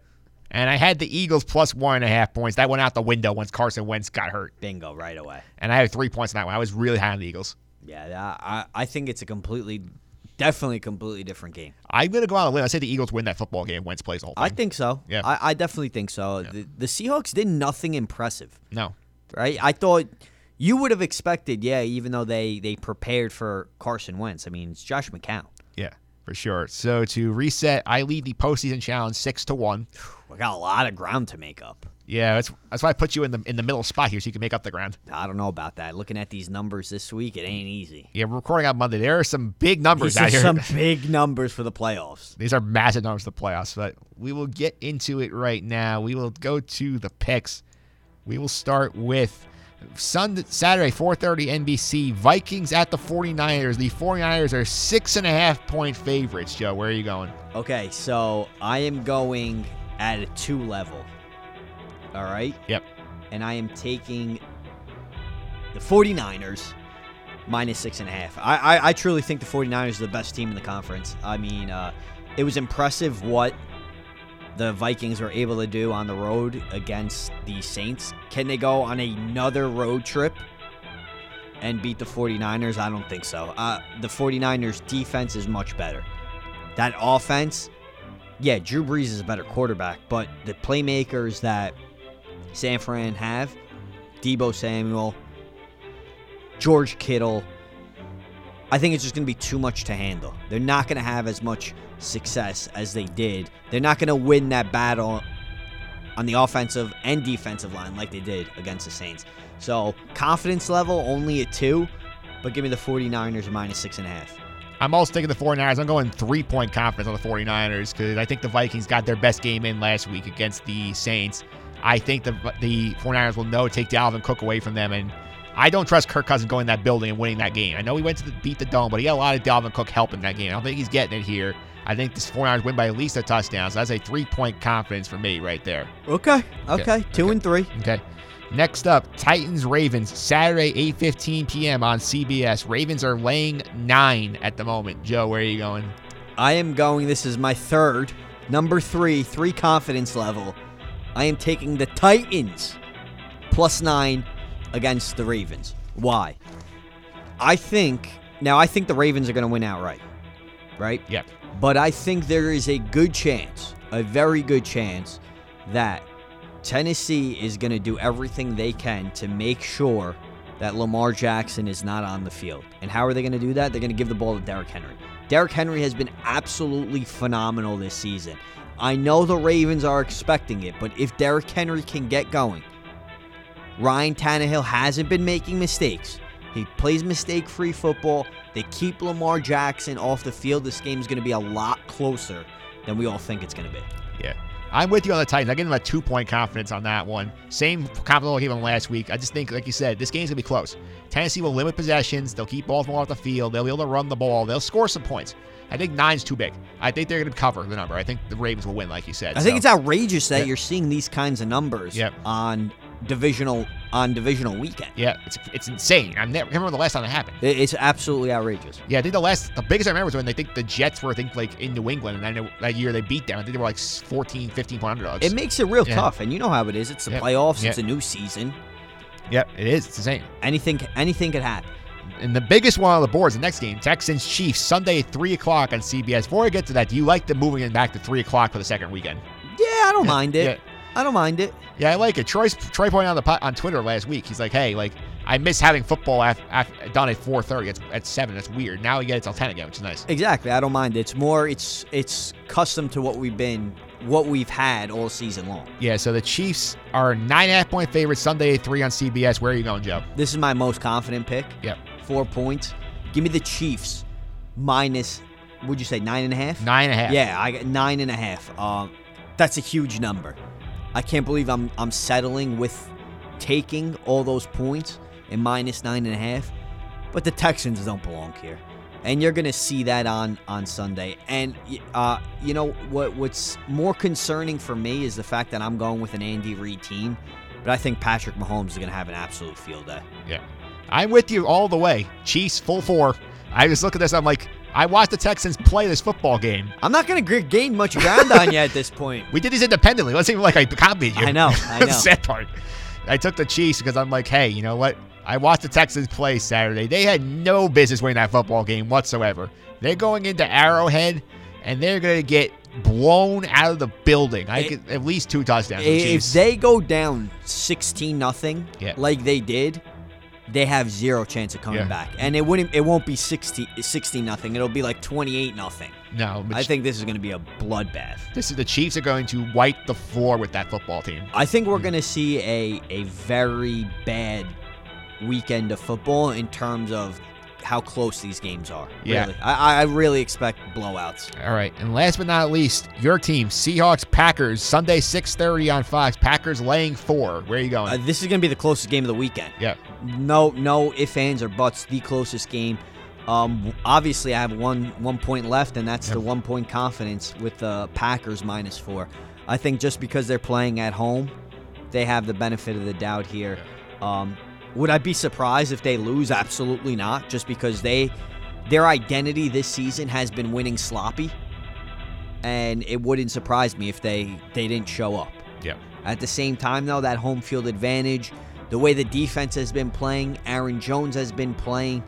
And I had the Eagles plus 1.5 points. That went out the window once Carson Wentz got hurt. Bingo, right away. And I had 3 points in that one. I was really high on the Eagles. Yeah, I think it's a definitely completely different game. I'm going to go out on a limb. I say the Eagles win that football game. Wentz plays the whole thing. I think so. Yeah. I definitely think so. Yeah. The Seahawks did nothing impressive. No. Right? I thought you would have expected, even though they prepared for Carson Wentz. I mean, it's Josh McCown. Yeah. For sure. So to reset, I lead the postseason challenge 6-1. I got a lot of ground to make up. Yeah, that's why I put you in the middle spot here so you can make up the ground. I don't know about that. Looking at these numbers this week, it ain't easy. Yeah, we're recording on Monday. There are some big numbers out here. These are some big numbers for the playoffs. These are massive numbers for the playoffs, but we will get into it right now. We will go to the picks. We will start with Saturday, 4:30 NBC, Vikings at the 49ers. The 49ers are 6.5-point favorites. Joe, where are you going? Okay, so I am going at a 2 level. All right? Yep. And I am taking the 49ers minus 6.5. I truly think the 49ers are the best team in the conference. I mean, it was impressive what the Vikings were able to do on the road against the Saints. Can they go on another road trip and beat the 49ers? I don't think so. The 49ers defense is much better. That offense, Drew Brees is a better quarterback, but the playmakers that San Fran have, Deebo Samuel, George Kittle, I think it's just going to be too much to handle. They're not going to have as much success as they did. They're not going to win that battle on the offensive and defensive line like they did against the Saints. So confidence level, only a 2, but give me the 49ers minus 6.5. I'm also taking the 49ers. I'm going 3-point confidence on the 49ers because I think the Vikings got their best game in last week against the Saints. I think the 49ers will take Dalvin Cook away from them, and I don't trust Kirk Cousins going in that building and winning that game. I know he went to beat the Dome, but he had a lot of Dalvin Cook help in that game. I don't think he's getting it here. I think this 49ers win by at least a touchdown, so that's a 3-point confidence for me right there. Okay. 2 and 3. Okay. Next up, Titans-Ravens, Saturday, 8:15 p.m. on CBS. Ravens are laying 9 at the moment. Joe, where are you going? I am going, this is my third, number 3 confidence level. I am taking the Titans plus 9 against the Ravens. Why? I think the Ravens are going to win outright, right? Yep. But I think there is a good chance, a very good chance, that Tennessee is going to do everything they can to make sure that Lamar Jackson is not on the field. And how are they going to do that? They're going to give the ball to Derrick Henry. Derrick Henry has been absolutely phenomenal this season. I know the Ravens are expecting it, but if Derrick Henry can get going, Ryan Tannehill hasn't been making mistakes. He plays mistake-free football. They keep Lamar Jackson off the field. This game's going to be a lot closer than we all think it's going to be. Yeah. I'm with you on the Titans. I give them a 2-point confidence on that one. Same confidence I gave them last week. I just think, like you said, this game's going to be close. Tennessee will limit possessions. They'll keep Baltimore off the field. They'll be able to run the ball. They'll score some points. I think 9's too big. I think they're going to cover the number. I think the Ravens will win, like you said. I think it's outrageous that you're seeing these kinds of numbers on divisional weekend. Yeah, it's insane. I remember the last time it happened. It's absolutely outrageous. Yeah, I think the biggest I remember was when the Jets were in New England, and I know that year they beat them. I think they were 14, 15-point underdogs. It makes it real tough, and you know how it is. It's the playoffs. It's a new season. Yep, it is. It's insane. Anything could happen. And the biggest one on the board is the next game, Texans-Chiefs, Sunday at 3 o'clock on CBS. Before I get to that, do you like the moving it back to 3 o'clock for the second weekend? Yeah, I don't mind it. Yeah. I don't mind it. Yeah, I like it. Troy pointed out on Twitter last week. He's like, hey, I miss having football done at 4:30. It's at 7. That's weird. Now we get it till 10 again, which is nice. Exactly. I don't mind it. It's more, it's custom to what we've had all season long. Yeah, so the Chiefs are 9.5-point favorites Sunday at 3 on CBS. Where are you going, Joe? This is my most confident pick. Yep. 4 points. Give me the Chiefs minus, would you say 9.5? 9.5. Yeah, I got 9.5. That's a huge number. I can't believe I'm settling with taking all those points and minus 9.5. But the Texans don't belong here. And you're going to see that on Sunday. And, what's more concerning for me is the fact that I'm going with an Andy Reid team. But I think Patrick Mahomes is going to have an absolute field day. Yeah. I'm with you all the way. Chiefs, full 4. I just look at this, I'm like, I watched the Texans play this football game. I'm not going to gain much ground on you at this point. We did these independently. It wasn't even like I copied you. I know. That's the sad part. I took the Chiefs because I'm like, hey, you know what? I watched the Texans play Saturday. They had no business winning that football game whatsoever. They're going into Arrowhead, and they're going to get blown out of the building. At least two touchdowns. If they go down 16-0 like they did, they have zero chance of coming back. And it won't be 60-0. It'll be like 28-0. No. I think this is going to be a bloodbath. The Chiefs are going to wipe the floor with that football team. I think we're going to see a very bad weekend of football in terms of how close these games are. Yeah. Really. I really expect blowouts. All right. And last but not least, your team, Seahawks, Packers, Sunday, 6:30 on Fox. Packers laying 4. Where are you going? This is going to be the closest game of the weekend. Yeah. No ifs, ands, or buts. The closest game. Obviously, I have one point left, and that's the 1 point confidence with the Packers minus 4. I think just because they're playing at home, they have the benefit of the doubt here. Would I be surprised if they lose? Absolutely not, just because their identity this season has been winning sloppy, and it wouldn't surprise me if they didn't show up. Yeah. At the same time, though, that home field advantage, the way the defense has been playing, Aaron Jones has been playing,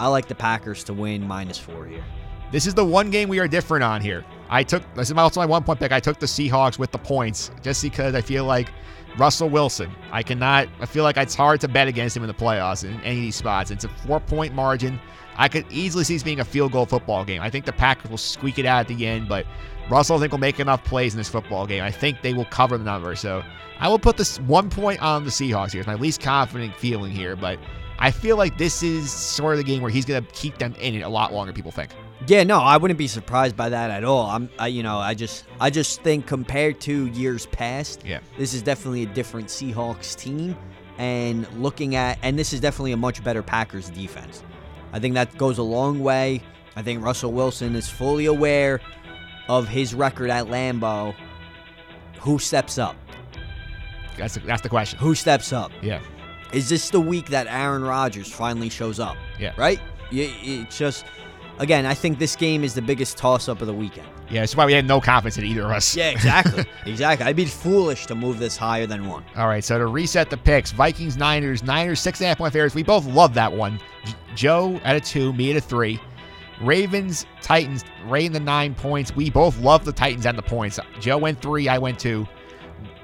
I like the Packers to win -4 here. This is the one game we are different on here. This is also my 1 point pick. I took the Seahawks with the points just because I feel like Russell Wilson, I feel like it's hard to bet against him in the playoffs in any of these spots. It's a 4-point margin. I could easily see this being a field goal football game. I think the Packers will squeak it out at the end, but Russell, I think, will make enough plays in this football game. I think they will cover the number. So I will put this 1 point on the Seahawks here. It's my least confident feeling here, but I feel like this is sort of the game where he's going to keep them in it a lot longer than people think. Yeah, no, I wouldn't be surprised by that at all. I just think compared to years past, this is definitely a different Seahawks team, and this is definitely a much better Packers defense. I think that goes a long way. I think Russell Wilson is fully aware of his record at Lambeau. Who steps up? That's the question. Who steps up? Yeah. Is this the week that Aaron Rodgers finally shows up? Yeah. Right? It's just. Again, I think this game is the biggest toss-up of the weekend. Yeah, that's why we had no confidence in either of us. Yeah, exactly. I'd be foolish to move this higher than 1. All right, so to reset the picks, Vikings, Niners, 6.5-point favorites. We both love that one. Joe at a 2, me at a 3. Ravens, Titans, Ray in the 9 points. We both love the Titans and the points. Joe went 3, I went 2.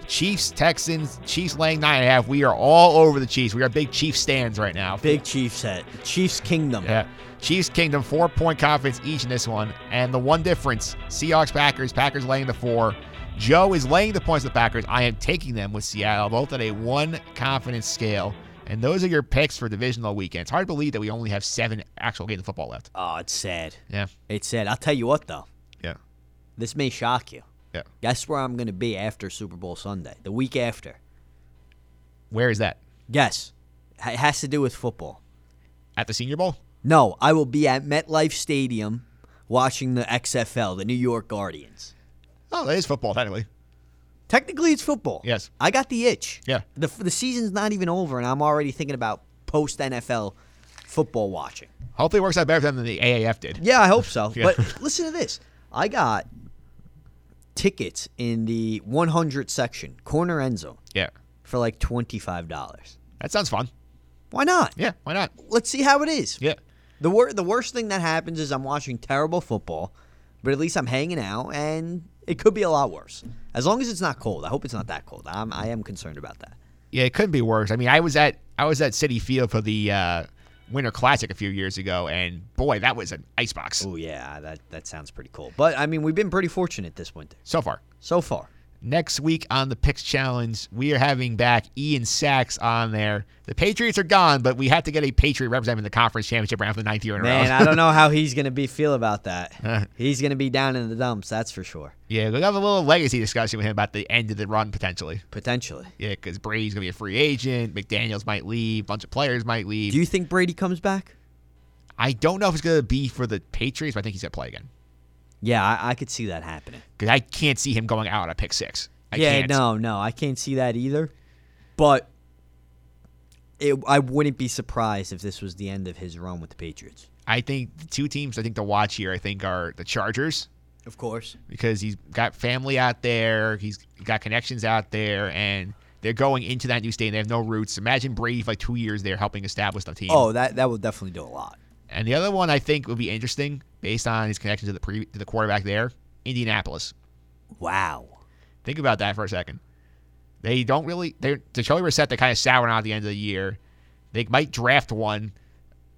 Chiefs, Texans, Chiefs laying 9.5. We are all over the Chiefs. We are big Chiefs stands right now. Big Chiefs head. Chiefs kingdom. Yeah. Chiefs kingdom, 4-point confidence each in this one. And the one difference, Seahawks, Packers laying the 4. Joe is laying the points with the Packers. I am taking them with Seattle, both at a 1 confidence scale. And those are your picks for divisional weekend. It's hard to believe that we only have 7 actual games of football left. Oh, it's sad. Yeah. It's sad. I'll tell you what, though. Yeah. This may shock you. Yeah. Guess where I'm going to be after Super Bowl Sunday, the week after. Where is that? Guess. It has to do with football. At the Senior Bowl? No, I will be at MetLife Stadium watching the XFL, the New York Guardians. Oh, that is football, technically. Technically, it's football. Yes. I got the itch. Yeah. The season's not even over, and I'm already thinking about post-NFL football watching. Hopefully it works out better for them than the AAF did. Yeah, I hope so. Yeah. But listen to this. I got tickets in the 100 section, corner end zone. Yeah. For like $25. That sounds fun. Why not? Yeah, why not? Let's see how it is. Yeah. The worst thing that happens is I'm watching terrible football, but at least I'm hanging out, and it could be a lot worse. As long as it's not cold. I hope it's not that cold. I am concerned about that. Yeah, it couldn't be worse. I mean, I was at Citi Field for the Winter Classic a few years ago, and boy, that was an icebox. Oh yeah, that sounds pretty cool. But I mean, we've been pretty fortunate this winter so far. Next week on the Picks Challenge, we are having back Ian Sachs on there. The Patriots are gone, but we have to get a Patriot representing the conference championship round for the 9th year in a row. Man, I don't know how he's going to feel about that. He's going to be down in the dumps, that's for sure. Yeah, we'll have a little legacy discussion with him about the end of the run, potentially. Yeah, because Brady's going to be a free agent. McDaniels might leave. A bunch of players might leave. Do you think Brady comes back? I don't know if it's going to be for the Patriots, but I think he's going to play again. Yeah, I could see that happening. Because I can't see him going out on a pick 6. No, I can't see that either. But I wouldn't be surprised if this was the end of his run with the Patriots. I think the two teams I think to watch here, I think, are the Chargers. Of course. Because he's got family out there. He's got connections out there. And they're going into that new stadium. They have no roots. Imagine Brady for like 2 years there helping establish the team. Oh, that would definitely do a lot. And the other one I think would be interesting based on his connection to the quarterback there, Indianapolis. Wow. Think about that for a second. They don't really – they're Charlie Reset, they're kind of souring out at the end of the year. They might draft one.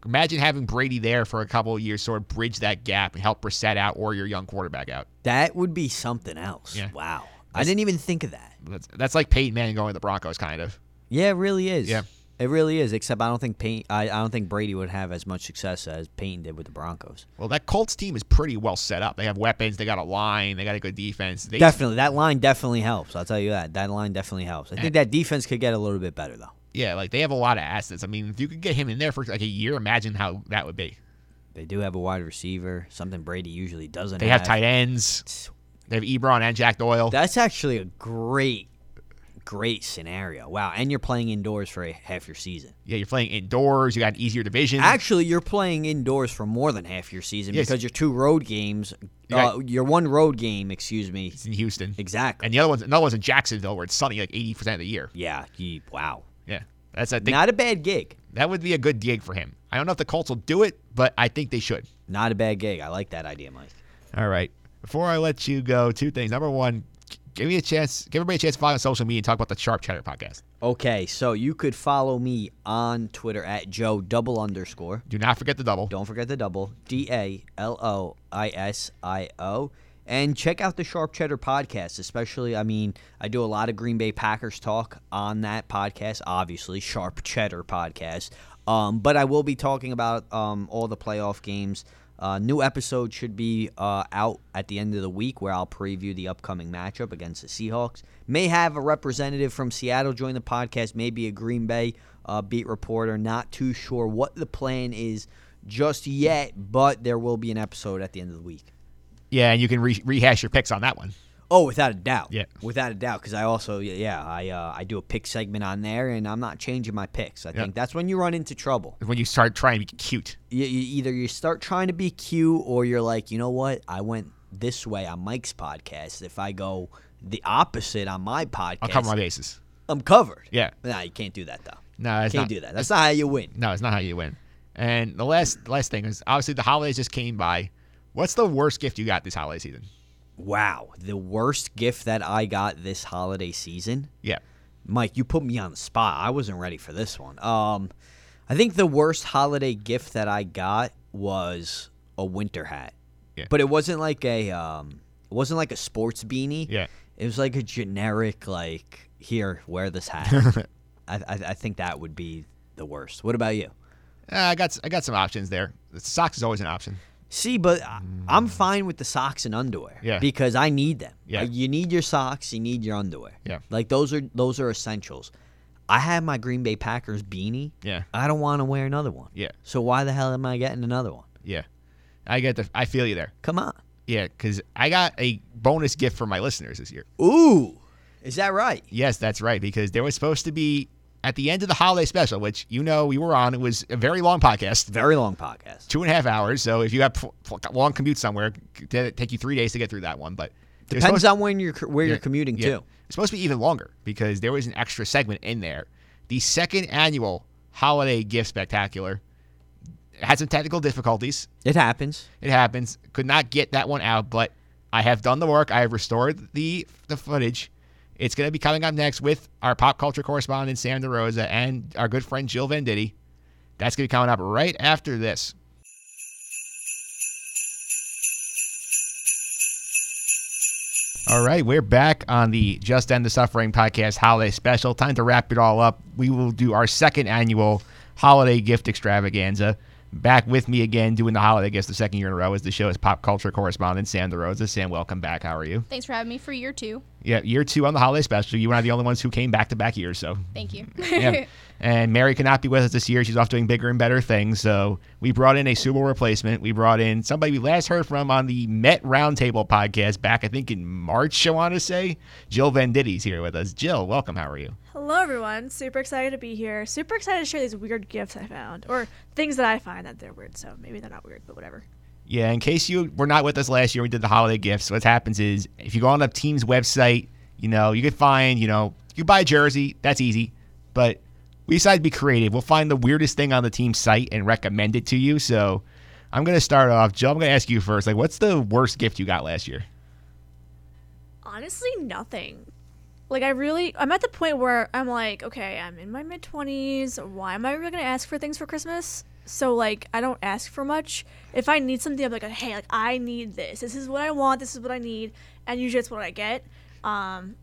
Imagine having Brady there for a couple of years, sort of bridge that gap and help Brissett out or your young quarterback out. That would be something else. Yeah. Wow. I didn't even think of that. That's like Peyton Manning going to the Broncos, kind of. Yeah, it really is. Yeah. It really is, except I don't think Brady would have as much success as Payton did with the Broncos. Well, that Colts team is pretty well set up. They have weapons. They got a line. They got a good defense. Definitely. That line definitely helps. I'll tell you that. That line definitely helps. I think that defense could get a little bit better, though. Yeah, like they have a lot of assets. I mean, if you could get him in there for like a year, imagine how that would be. They do have a wide receiver, something Brady usually doesn't have. They have tight ends. They have Ebron and Jack Doyle. That's actually a great scenario. Wow. And you're playing indoors for half your season. Yeah, you're playing indoors. You got an easier division. Actually, you're playing indoors for more than half your season because your two road games, your one road game, it's in Houston. Exactly. And another one's in Jacksonville where it's sunny like 80% of the year. Yeah. Wow. Yeah. That's not a bad gig. That would be a good gig for him. I don't know if the Colts will do it, but I think they should. Not a bad gig. I like that idea, Mike. All right. Before I let you go, two things. Number one, give everybody a chance to follow on social media and talk about the Sharp Cheddar Podcast. Okay, so you could follow me on Twitter at Joe__. Do not forget the double. Don't forget the double. DALOISIO. And check out the Sharp Cheddar Podcast, especially, I mean, I do a lot of Green Bay Packers talk on that podcast, obviously, Sharp Cheddar Podcast. But I will be talking about all the playoff games. New episode should be out at the end of the week where I'll preview the upcoming matchup against the Seahawks. May have a representative from Seattle join the podcast, maybe a Green Bay beat reporter. Not too sure what the plan is just yet, but there will be an episode at the end of the week. Yeah, and you can rehash your picks on that one. Oh, without a doubt. Yeah. Without a doubt, because I also, I do a pick segment on there, and I'm not changing my picks. I think that's when you run into trouble. When you start trying to be cute. Either you start trying to be cute, or you're like, you know what? I went this way on Mike's podcast. If I go the opposite on my podcast, I'll cover my bases. I'm covered. Yeah. No, you can't do that, though. No, it's not. You can't do that. That's not how you win. No, it's not how you win. And the last thing is, obviously, the holidays just came by. What's the worst gift you got this holiday season? Wow, the worst gift that I got this holiday season? Yeah. Mike, you put me on the spot. I wasn't ready for this one. I think the worst holiday gift that I got was a winter hat. Yeah. But it wasn't like a sports beanie. Yeah. It was like a generic, like, here, wear this hat. I think that would be the worst. What about you? I got some options there. Socks is always an option. See, but I'm fine with the socks and underwear because I need them. Yeah. Like, you need your socks, you need your underwear. Yeah. Like those are essentials. I have my Green Bay Packers beanie. Yeah. I don't want to wear another one. Yeah. So why the hell am I getting another one? Yeah. I feel you there. Come on. Yeah, cuz I got a bonus gift for my listeners this year. Ooh. Is that right? Yes, that's right, because there was supposed to be at the end of the holiday special, which you know we were on, it was a very long podcast. Very long podcast. 2.5 hours. So if you have a long commute somewhere, it'd take you 3 days to get through that one. But depends on when you're commuting to. It's supposed to be even longer because there was an extra segment in there. The second annual Holiday Gift Spectacular had some technical difficulties. It happens. Could not get that one out, but I have done the work. I have restored the footage. It's going to be coming up next with our pop culture correspondent, Sam DeRosa, and our good friend, Jill Venditti. That's going to be coming up right after this. All right, we're back on the Just End the Suffering podcast holiday special. Time to wrap it all up. We will do our second annual holiday gift extravaganza. Back with me again doing the holiday gifts the second year in a row as the show is pop culture correspondent Sam DeRosa. Sam, welcome back. How are you? Thanks for having me for year two. Yeah, year two on the holiday special. You and I are the only ones who came back-to-back years, so. Thank you. Yeah. And Mary cannot be with us this year. She's off doing bigger and better things, so we brought in a Super Bowl replacement. We brought in somebody we last heard from on the Met Roundtable podcast back, I think, in March, I want to say. Jill Venditti's here with us. Jill, welcome. How are you? Hello. Hello, everyone. Super excited to be here. Super excited to share these weird gifts I found, or things that I find that they're weird. So maybe they're not weird, but whatever. Yeah, in case you were not with us last year, we did the holiday gifts. What happens is if you go on the team's website, you can find, you buy a jersey. That's easy. But we decided to be creative. We'll find the weirdest thing on the team's site and recommend it to you. So I'm going to start off. Joe, I'm going to ask you first. What's the worst gift you got last year? Honestly, nothing. I'm at the point where I'm like, okay, I'm in my mid-20s. Why am I really going to ask for things for Christmas? So, I don't ask for much. If I need something, I'm like, hey, I need this. This is what I want. This is what I need. And usually it's what I get. But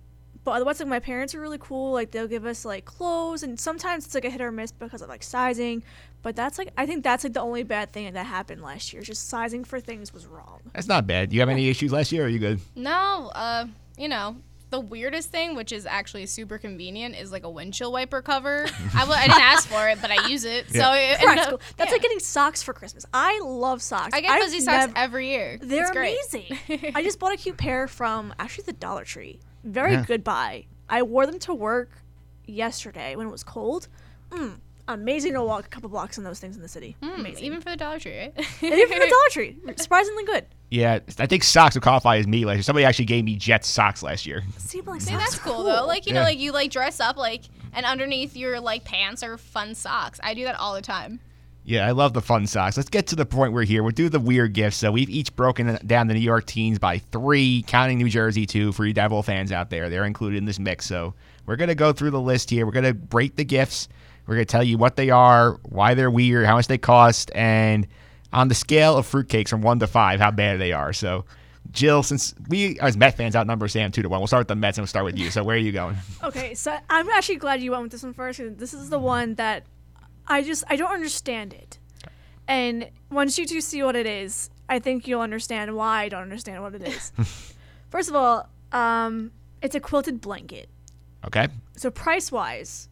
otherwise, my parents are really cool. They'll give us, clothes. And sometimes it's, a hit or miss because of, sizing. But that's, I think that's, the only bad thing that happened last year. Just sizing for things was wrong. That's not bad. Do you have any issues last year, or are you good? No. The weirdest thing, which is actually super convenient, is a windshield wiper cover. I didn't ask for it, but I use it. Yeah. So it up, that's like getting socks for Christmas. I love socks. I get fuzzy socks every year. They're amazing. I just bought a cute pair from actually the Dollar Tree. Very good buy. I wore them to work yesterday when it was cold. Amazing to walk a couple blocks on those things in the city. Amazing. Even for the Dollar Tree, right? Even for the Dollar Tree. Surprisingly good. Yeah, I think socks would qualify as me last year. Somebody actually gave me Jets socks last year. See, that's cool, though. You dress up, and underneath your, pants are fun socks. I do that all the time. Yeah, I love the fun socks. Let's get to the point we're here. We'll do the weird gifts. So we've each broken down the New York teams by 3, counting New Jersey too, for you Devil fans out there. They're included in this mix. So we're going to go through the list here. We're going to break the gifts. We're going to tell you what they are, why they're weird, how much they cost, and on the scale of fruitcakes from 1 to 5, how bad they are. So, Jill, since we as Met fans outnumber Sam 2 to 1, we'll start with the Mets and we'll start with you. So where are you going? Okay, so I'm actually glad you went with this one first, because this is the one that I don't understand it. And once you do see what it is, I think you'll understand why I don't understand what it is. First of all, it's a quilted blanket. Okay. So price-wise,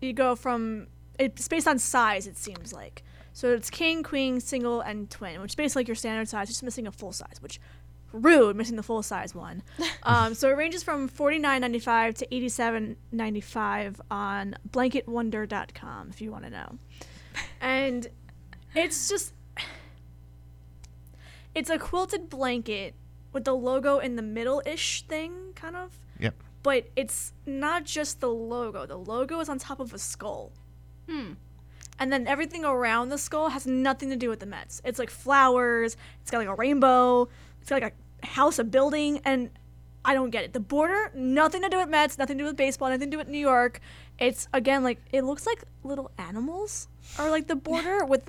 you go from it's based on size, it seems like. So it's king, queen, single, and twin, which is basically your standard size. It's just missing a full size, which rude, missing the full size one. So it ranges from $49.95 to $87.95 on blanketwonder.com if you want to know. And it's a quilted blanket with the logo in the middle-ish thing, kind of. Yep. But it's not just the logo. The logo is on top of a skull. And then everything around the skull has nothing to do with the Mets. It's flowers. It's got a rainbow. It's got a house, a building. And I don't get it. The border, nothing to do with Mets. Nothing to do with baseball. Nothing to do with New York. It's, again, it looks like little animals are the border with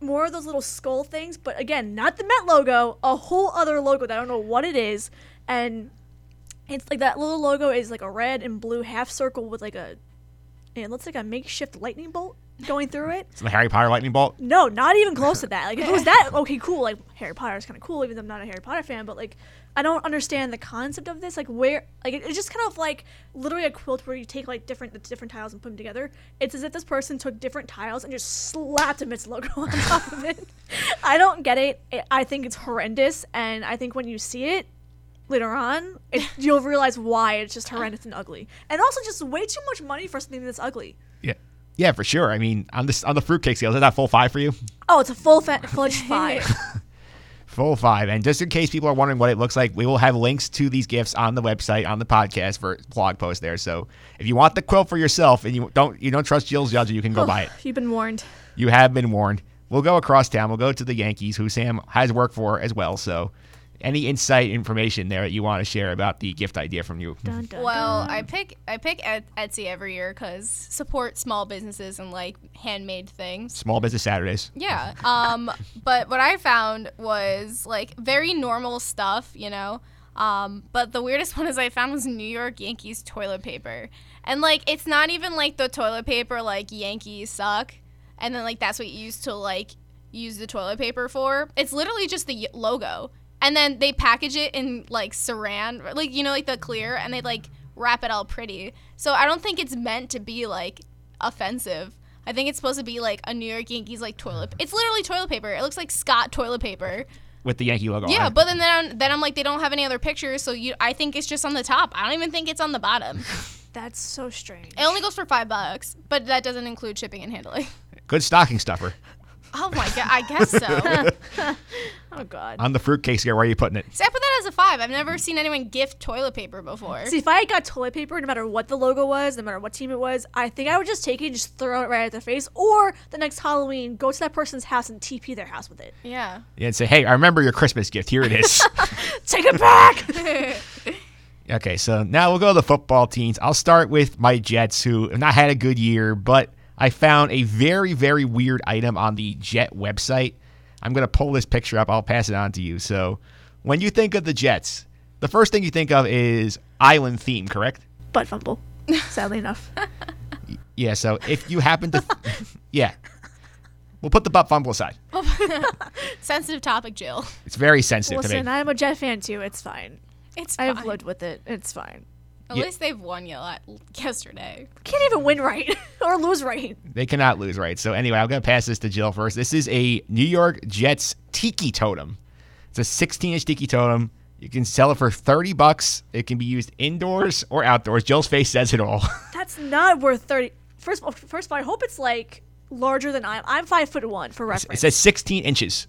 more of those little skull things. But, again, not the Met logo. A whole other logo that I don't know what it is. And it's that little logo is a red and blue half circle with it looks like a makeshift lightning bolt going through it. It's the Harry Potter lightning bolt? No, not even close to that. If it was that, okay, cool. Harry Potter is kind of cool, even though I'm not a Harry Potter fan. But, I don't understand the concept of this. Where, it's just kind of literally a quilt where you take, different tiles and put them together. It's as if this person took different tiles and just slapped a Mets logo on top of it. I don't get it. I think it's horrendous. And I think when you see it later on, you'll realize why it's just horrendous and ugly. And also just way too much money for something that's ugly. Yeah. Yeah, for sure. I mean, on the fruitcake scale, is that full 5 for you? Oh, it's a full-fledged 5. Full 5. And just in case people are wondering what it looks like, we will have links to these gifts on the website, on the podcast for blog post there. So if you want the quilt for yourself and you don't trust Jill's judging, you can go buy it. You've been warned. You have been warned. We'll go across town. We'll go to the Yankees, who Sam has worked for as well. So any insight information there that you want to share about the gift idea from you? Dun, dun, well, dun. I pick Etsy every year because support small businesses and handmade things. Small Business Saturdays. Yeah. But what I found was very normal stuff, But the weirdest one I found was New York Yankees toilet paper, and it's not even the toilet paper Yankees suck, and then that's what you use to use the toilet paper for. It's literally just the logo. And then they package it in Saran, the clear, and they wrap it all pretty. So I don't think it's meant to be offensive. I think it's supposed to be a New York Yankees toilet. It's literally toilet paper. It looks like Scott toilet paper with the Yankee logo on it. Yeah, but then I'm they don't have any other pictures, so I think it's just on the top. I don't even think it's on the bottom. That's so strange. It only goes for $5, but that doesn't include shipping and handling. Good stocking stuffer. Oh, my God. I guess so. Oh, God. On the fruitcake scale, where are you putting it? See, I put that as a 5. I've never seen anyone gift toilet paper before. See, if I got toilet paper, no matter what the logo was, no matter what team it was, I think I would just take it and just throw it right at their face. Or the next Halloween, go to that person's house and TP their house with it. Yeah. Yeah, and say, hey, I remember your Christmas gift. Here it is. Take it back. Okay, so now we'll go to the football teams. I'll start with my Jets, who have not had a good year, but I found a very, very weird item on the Jet website. I'm going to pull this picture up. I'll pass it on to you. So when you think of the Jets, the first thing you think of is island theme, correct? Butt fumble, sadly enough. Yeah, so if you happen to... yeah. We'll put the butt fumble aside. Sensitive topic, Jill. It's very sensitive to me. Listen, I'm a Jet fan, too. It's fine. It's fine. I've lived with it. It's fine. At least they've won yesterday. Can't even win right or lose right. They cannot lose right. So anyway, I'm going to pass this to Jill first. This is a New York Jets tiki totem. It's a 16-inch tiki totem. You can sell it for $30. It can be used indoors or outdoors. Jill's face says it all. That's not worth 30. First of all, I hope it's like larger than I'm 5'1" for reference. It says 16 inches.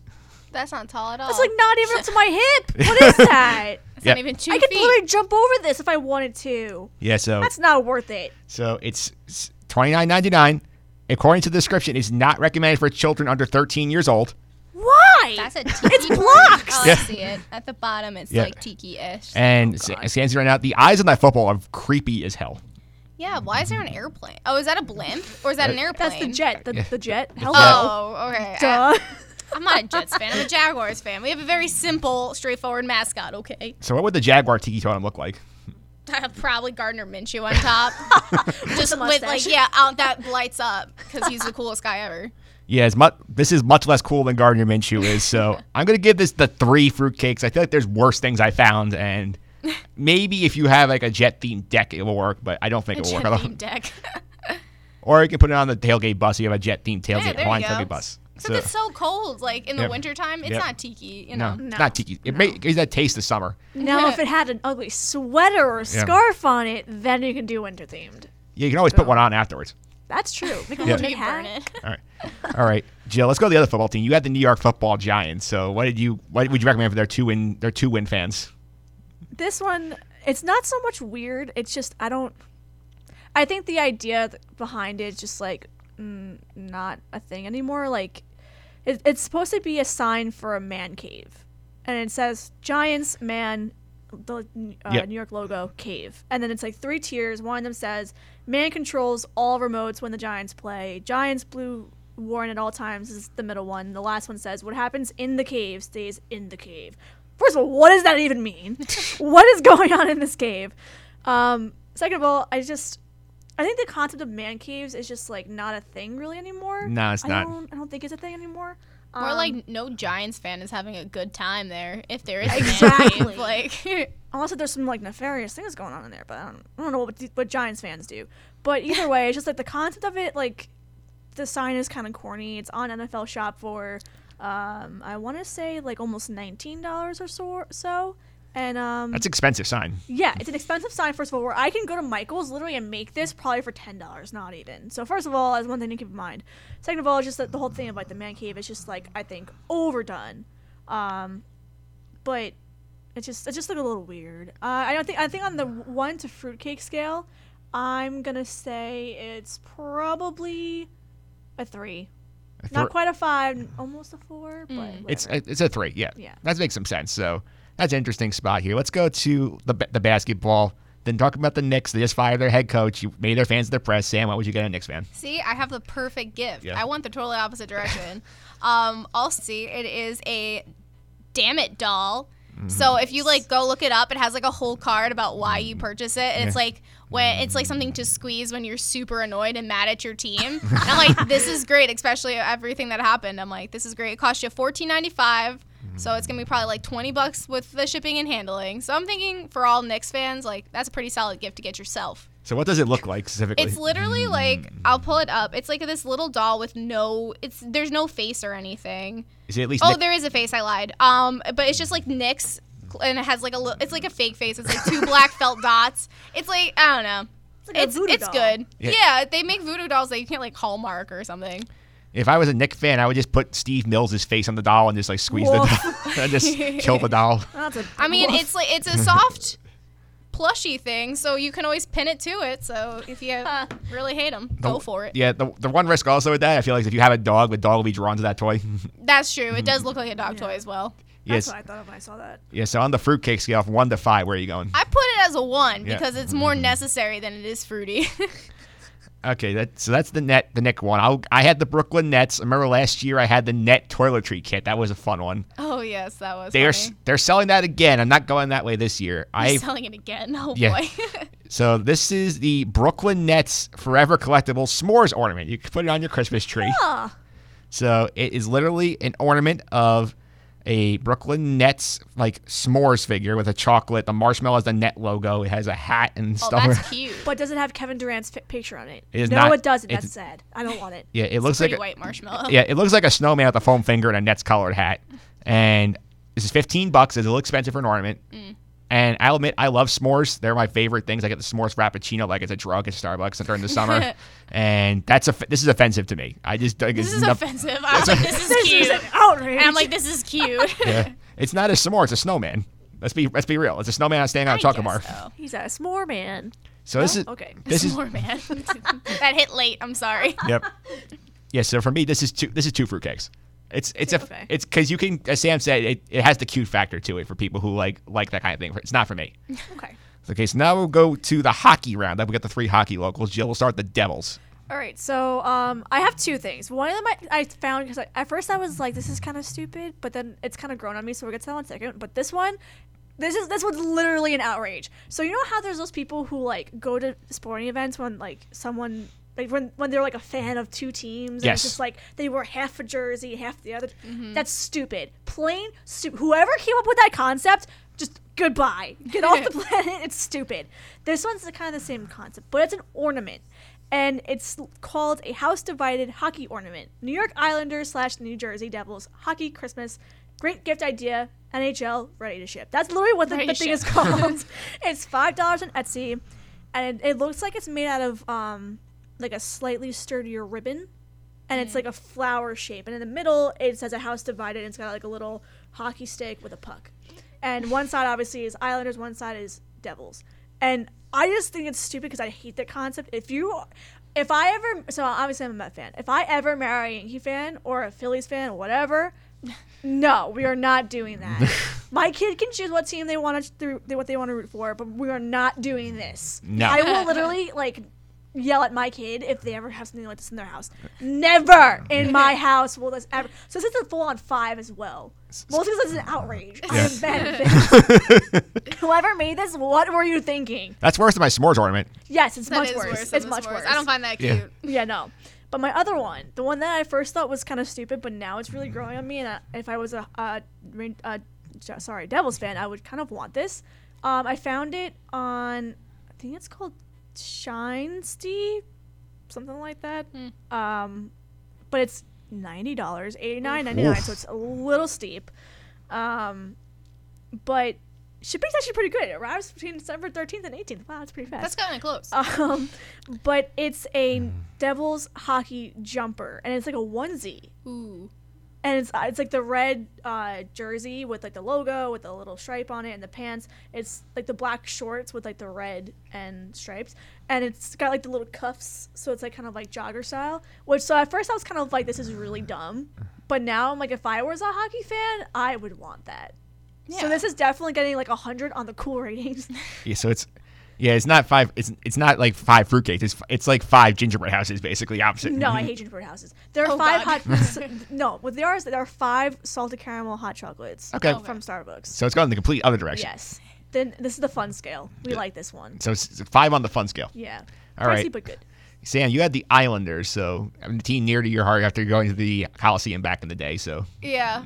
That's not tall at all. It's like not even up to my hip. What is that? It's not even 2 feet. I could literally jump over this if I wanted to. Yeah, so that's not worth it. So it's $29.99. According to the description, it's not recommended for children under 13 years old. Why? That's a tiki. It's blocked. Oh, I see it at the bottom. It's like tiki-ish. And Sansi right now, the eyes on that football are creepy as hell. Yeah, why is there an airplane? Oh, is that a blimp or is that an airplane? That's the Jet. The Jet. Hello. Oh, okay. Duh. I'm not a Jets fan. I'm a Jaguars fan. We have a very simple, straightforward mascot, okay? So what would the Jaguar tiki totem look like? Probably Gardner Minshew on top. Just with, like, that lights up because he's the coolest guy ever. Yeah, this is much less cool than Gardner Minshew is. So I'm going to give this the 3 fruitcakes. I feel like there's worse things I found. And maybe if you have, like, a Jet-themed deck, it will work. But I don't think it will work. A Jet-themed deck. Or you can put it on the tailgate bus. You have a Jet-themed tailgate, Hawaiian tailgate bus. Because it's so cold, like in the wintertime, it's not tiki, you know. No, it's not tiki. It gives that taste of summer. Now, if it had an ugly sweater or scarf on it, then you can do winter themed. Yeah, you can always put one on afterwards. That's true. Make a little hat. All right, Jill. Let's go to the other football team. You had the New York Football Giants. So, what would you recommend for their two win fans? This one, it's not so much weird. It's just I think the idea behind it is just like. Not a thing anymore. Like it's supposed to be a sign for a man cave, and it says Giants man, the New York logo cave, and then it's like 3 tiers. One of them says man controls all remotes when the Giants play. Giants blue worn at all times is the middle one. The last one says what happens in the cave stays in the cave. First of all, what does that even mean? What is going on in this cave? Second of all, I think the concept of man caves is just, like, not a thing really anymore. No, it's not. I don't think it's a thing anymore. More like no Giants fan is having a good time there, if there is a man cave. Like. Unless there's some, like, nefarious things going on in there, but I don't know what Giants fans do. But either way, it's just, like, the concept of it, like, the sign is kind of corny. It's on NFL Shop for, I want to say, like, almost $19 or so. And that's an expensive sign. Yeah, it's an expensive sign, first of all, where I can go to Michael's literally and make this probably for $10, not even. So first of all, that's one thing to keep in mind. Second of all, just that the whole thing about the man cave is just, like, I think overdone. But it just looked a little weird. I think on the 1 to fruitcake scale, I'm going to say it's probably a 3. Not quite a 5, almost a 4, but whatever. It's a 3, yeah. That makes some sense, so... That's an interesting spot here. Let's go to the basketball. Then talk about the Knicks. They just fired their head coach. You made their fans depressed. Sam, what would you get on a Knicks fan? See, I have the perfect gift. Yeah. I want the totally opposite direction. It is a Damn It doll. Mm-hmm. So if you like go look it up, it has like a whole card about why you purchase it. And it's like when it's like something to squeeze when you're super annoyed and mad at your team. And I'm like, this is great, especially everything that happened. I'm like, this is great. It cost you $14.95. So it's going to be probably like $20 with the shipping and handling. So I'm thinking for all Knicks fans, like that's a pretty solid gift to get yourself. So what does it look like specifically? It's literally like, I'll pull it up. It's like this little doll with there's no face or anything. Is it at least there is a face. I lied. But it's just like Knicks and it has like it's like a fake face. It's like 2 black felt dots. It's like, I don't know. like it's a voodoo doll. Good. Yeah, they make voodoo dolls that you can't like Hallmark or something. If I was a Nick fan, I would just put Steve Mills' face on the doll and just like squeeze the doll and just kill the doll. It's like it's a soft plushy thing, so you can always pin it to it. So if you really hate them, go for it. Yeah, the one risk also with that, I feel like if you have a dog, the dog will be drawn to that toy. That's true. It does look like a dog toy as well. That's what I thought of when I saw that. Yeah, so on the fruitcake scale from 1 to 5, where are you going? I put it as a 1 because it's more necessary than it is fruity. Okay, that's the Nick one. I had the Brooklyn Nets. I remember last year I had the Net toiletry kit. That was a fun one. Oh yes, that was. They're selling that again. I'm not going that way this year. I'm selling it again. Oh boy. So this is the Brooklyn Nets Forever Collectible S'mores ornament. You can put it on your Christmas tree. Yeah. So it is literally an ornament of a Brooklyn Nets like s'mores figure with a chocolate. The marshmallow has the Net logo. It has a hat and stuff. Oh, that's cute. But does it have Kevin Durant's picture on it? No, it doesn't. That's sad. I don't want it. Yeah, it looks like a white marshmallow. Yeah, it looks like a snowman with a foam finger and a Nets colored hat. And this is $15. It's a little expensive for an ornament. Mm. And I'll admit, I love s'mores. They're my favorite things. I get the s'mores frappuccino like it's a drug at Starbucks during the summer. And this is offensive to me. I just think offensive. I'm like, this is cute. This is outrage. And I'm like, this is cute. Yeah. It's not a s'more. It's a snowman. Let's be real. It's a snowman standing on a chocolate bar. So. He's a s'more man. So this is okay. This s'more is, man. That hit late. I'm sorry. Yep. Yeah. So for me, this is two fruitcakes. It's because you can, as Sam said, it has the cute factor to it for people who like that kind of thing. It's not for me. Okay. Okay, so now we'll go to the hockey round. Then we got the 3 hockey locals. Jill will start the Devils. All right, so I have 2 things. One of them I found because at first I was like, this is kind of stupid, but then it's kind of grown on me, so we'll get to that one second. But this one. This one's literally an outrage. So you know how there's those people who like go to sporting events when like someone like when they're like a fan of 2 teams. Yes. And it's just like they wear half a jersey, half the other. Mm-hmm. That's stupid. Plain stupid. Whoever came up with that concept, just goodbye. Get off the planet. It's stupid. This one's kind of the same concept, but it's an ornament. And it's called a house divided hockey ornament. New York Islanders / New Jersey Devils hockey Christmas. Great gift idea. NHL, ready to ship. That's literally what the thing is called. It's $5 on Etsy, and it looks like it's made out of like a slightly sturdier ribbon, and it's like a flower shape. And in the middle, it says a house divided, and it's got like a little hockey stick with a puck. And one side obviously is Islanders, one side is Devils. And I just think it's stupid because I hate that concept. If I ever, so obviously I'm a Met fan. If I ever marry a Yankee fan or a Phillies fan or whatever. No, we are not doing that. My kid can choose what team they want to root for, but we are not doing this. No. I will literally like yell at my kid if they ever have something like this in their house. Never in my house will this ever. So this is a full on 5 as well. Mostly because it's an outrage. Yes. Whoever made this, what were you thinking? That's worse than my s'mores ornament. Yes, it's much worse. It's much worse. I don't find that cute. Yeah, no. But my other one, the one that I first thought was kind of stupid, but now it's really growing on me. And if I was a Devils fan, I would kind of want this. I found it on, I think it's called Shinesty, something like that. Mm. But it's $90, $89.99, so it's a little steep. But shipping's actually pretty good. It arrives between December 13th and 18th. Wow, that's pretty fast. That's kind of close. But it's a Devils hockey jumper, and it's like a onesie. Ooh. And it's like the red jersey with like the logo with the little stripe on it and the pants. It's like the black shorts with like the red and stripes. And it's got like the little cuffs, so it's like kind of like jogger style. So at first I was kind of like, this is really dumb. But now I'm like, if I was a hockey fan, I would want that. Yeah. So this is definitely getting like 100 on the cool ratings. Yeah, so it's not 5. It's not like 5 fruitcakes. It's like 5 gingerbread houses, basically opposite. No, I hate gingerbread houses. There are 5 hot. No, what they are is there are 5 salted caramel hot chocolates. Okay. From Starbucks. So it's gone in the complete other direction. Yes. Then this is the fun scale. We like this one. So it's 5 on the fun scale. Yeah. All right. Pricey but good. Sam, you had the Islanders, so a team near to your heart after going to the Coliseum back in the day. So yeah,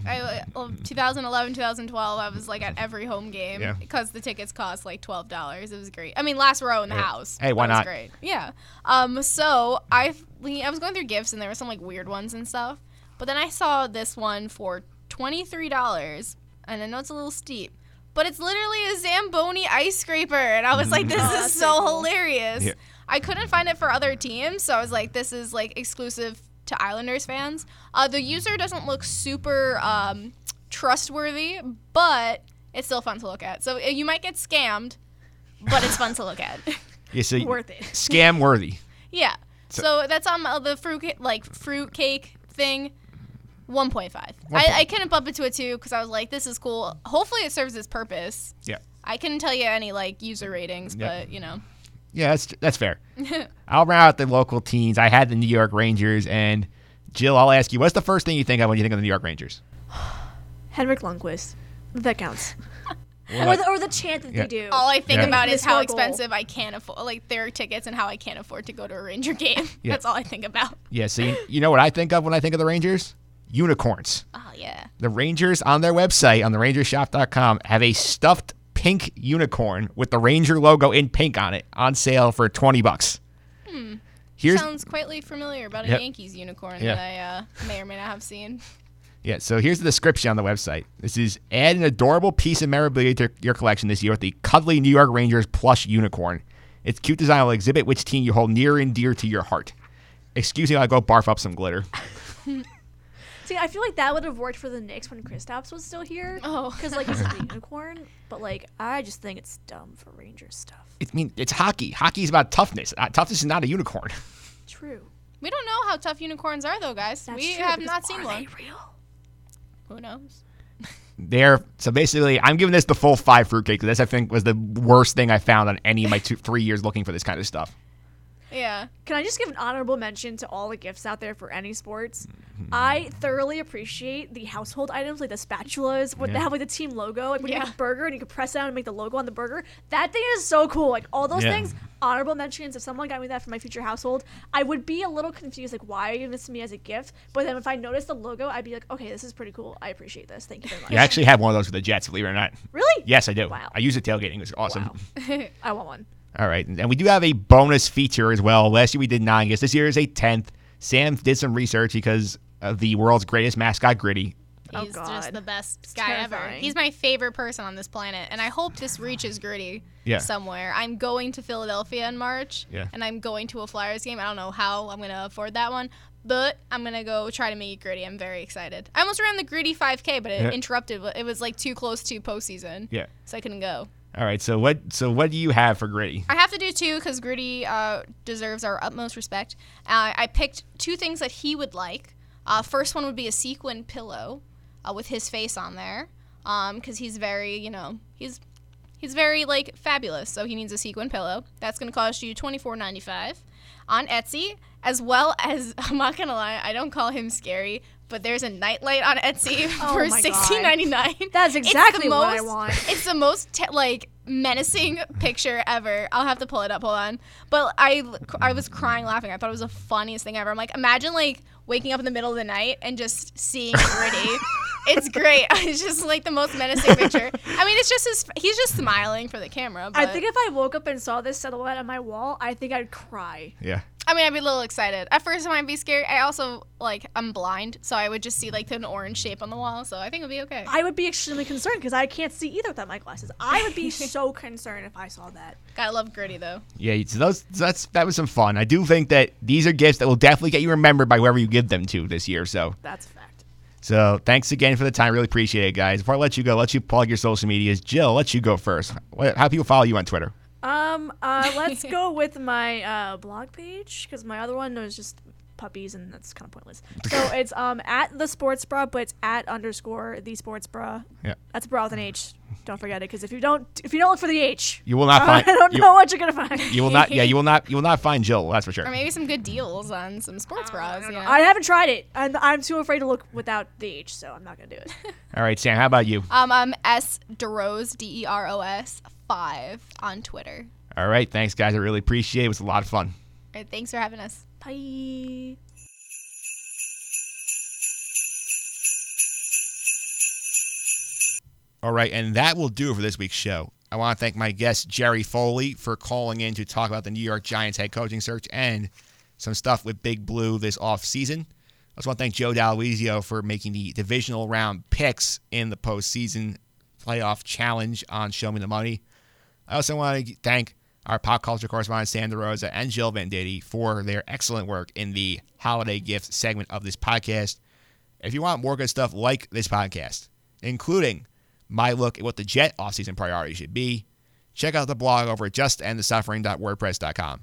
2011, 2012, I was like at every home game because the tickets cost like $12. It was great. I mean, last row in the house. Hey, why not? It was great. Yeah. So I was going through gifts, and there were some like weird ones and stuff. But then I saw this one for $23, and I know it's a little steep, but it's literally a Zamboni ice scraper, and I was like, this is so cool. Hilarious. Yeah. I couldn't find it for other teams, so I was like, this is like exclusive to Islanders fans. The user doesn't look super trustworthy, but it's still fun to look at. So you might get scammed, but it's fun to look at. Yeah, so worth it. Scam worthy. Yeah. So that's on the fruitcake thing. 1.5. I couldn't bump it to a 2 because I was like, this is cool. Hopefully it serves its purpose. Yeah. I couldn't tell you any like user ratings, but you know. Yeah, that's fair. I'll round out the local teams. I had the New York Rangers, and Jill, I'll ask you, what's the first thing you think of when you think of the New York Rangers? Henrik Lundqvist. That counts. Or the chant that they do. All I think about is how expensive I can't afford, like their tickets, and how I can't afford to go to a Ranger game. Yeah. That's all I think about. Yeah. So you know what I think of when I think of the Rangers? Unicorns. Oh yeah. The Rangers on their website on therangershop.com have a stuffed pink unicorn with the Ranger logo in pink on it on sale for $20. Hmm. Sounds quite familiar about a Yankees unicorn that I may or may not have seen. Yeah, so here's the description on the website. This is, add an adorable piece of memorabilia to your collection this year with the cuddly New York Rangers plush unicorn. Its cute design will exhibit which team you hold near and dear to your heart. Excuse me, I'll go barf up some glitter. See, I feel like that would have worked for the Knicks when Kristaps was still here. Oh. Because, like, it's a unicorn. But, like, I just think it's dumb for Rangers stuff. I mean, it's hockey. Hockey is about toughness. Toughness is not a unicorn. True. We don't know how tough unicorns are, though, guys. That's we true, have not seen one. Are they real? Who knows? So basically, I'm giving this the full 5 fruitcake. This, I think, was the worst thing I found on any of my 3 years looking for this kind of stuff. Yeah. Can I just give an honorable mention to all the gifts out there for any sports? Mm-hmm. I thoroughly appreciate the household items, like the spatulas, what they have, like the team logo. Like when you make a burger and you can press it out and make the logo on the burger. That thing is so cool. Like all those things, honorable mentions. If someone got me that for my future household, I would be a little confused, like, why are you giving this to me as a gift? But then if I noticed the logo, I'd be like, okay, this is pretty cool. I appreciate this. Thank you very much. You actually have one of those with the Jets, believe it or not. Really? Yes, I do. Wow. I use it tailgating. It's awesome. Wow. I want one. All right, and we do have a bonus feature as well. Last year we did 9 gifts. This year is a 10th. Sam did some research because of the world's greatest mascot, Gritty. He's just the best guy ever. He's my favorite person on this planet, and I hope this reaches Gritty somewhere. I'm going to Philadelphia in March, and I'm going to a Flyers game. I don't know how I'm going to afford that one, but I'm going to go try to meet Gritty. I'm very excited. I almost ran the Gritty 5K, but it interrupted. It was like too close to postseason, so I couldn't go. All right, so what do you have for Gritty? I have to do 2 because Gritty deserves our utmost respect. I picked 2 things that he would like. First one would be a sequin pillow with his face on there because he's very, you know, he's very, like, fabulous, so he needs a sequin pillow. That's going to cost you $24.95 on Etsy, as well as, I'm not going to lie, I don't call him scary, but there's a nightlight on Etsy for $16.99. That's exactly what I want. It's the most menacing picture ever. I'll have to pull it up. Hold on. But I was crying laughing. I thought it was the funniest thing ever. I'm like, imagine waking up in the middle of the night and just seeing Gritty. It's great. It's just like the most menacing picture. I mean, it's just he's just smiling for the camera. But I think if I woke up and saw this silhouette on my wall, I think I'd cry. Yeah. I mean, I'd be a little excited. At first, I might be scared. I also, I'm blind, so I would just see, an orange shape on the wall, so I think it would be okay. I would be extremely concerned because I can't see either without my glasses. I would be so concerned if I saw that. Gotta love Gritty, though. Yeah, so that was some fun. I do think that these are gifts that will definitely get you remembered by whoever you give them to this year, so. That's a fact. So thanks again for the time. Really appreciate it, guys. Before I let you go, let you plug your social medias. Jill, let you go first. How do people follow you on Twitter? Let's go with my blog page because my other one was just puppies and that's kind of pointless. So it's at the sports bra, but it's at _ the sports bra. Yeah, that's bra with an H. Don't forget it because if you don't look for the H, you will not find. I don't know what you're gonna find. You will not. Yeah, you will not find Jill. That's for sure. Or maybe some good deals on some sports bras. I haven't tried it. I'm too afraid to look without the H, so I'm not gonna do it. All right, Sam. How about you? I'm S Deros DEROS 5 on Twitter. All right, thanks guys. I really appreciate it. It was a lot of fun. All right, thanks for having us. Bye. All right, and that will do it for this week's show. I want to thank my guest, Jerry Foley, for calling in to talk about the New York Giants head coaching search and some stuff with Big Blue this offseason. I also want to thank Joe D'Aloisio for making the divisional round picks in the postseason playoff challenge on Show Me the Money. I also want to thank our pop culture correspondents Sam DeRosa and Jill Venditti for their excellent work in the holiday gift segment of this podcast. If you want more good stuff like this podcast, including my look at what the Jet offseason priority should be, check out the blog over at justendthesuffering.wordpress.com.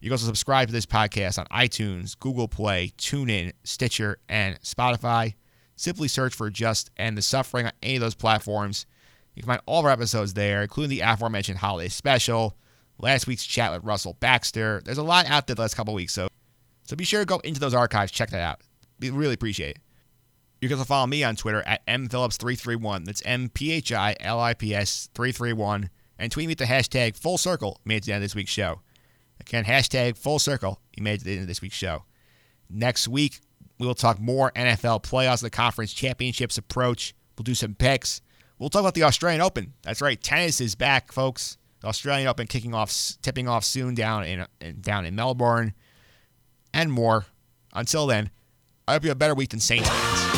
You can also subscribe to this podcast on iTunes, Google Play, TuneIn, Stitcher, and Spotify. Simply search for Just End the Suffering on any of those platforms. You can find all of our episodes there, including the aforementioned holiday special, last week's chat with Russell Baxter. There's a lot out there the last couple of weeks, so be sure to go into those archives, check that out. We really appreciate it. You can also follow me on Twitter at mphillips331. That's M-P-H-I-L-I-P-S 331. And tweet me with the hashtag Full Circle, made it to the end of this week's show. Again, hashtag Full Circle. You made it to the end of this week's show. Next week, we will talk more NFL playoffs, the conference championships approach. We'll do some picks. We'll talk about the Australian Open. That's right. Tennis is back, folks. The Australian Open tipping off soon down in Melbourne. And more. Until then, I hope you have a better week than Saints fans.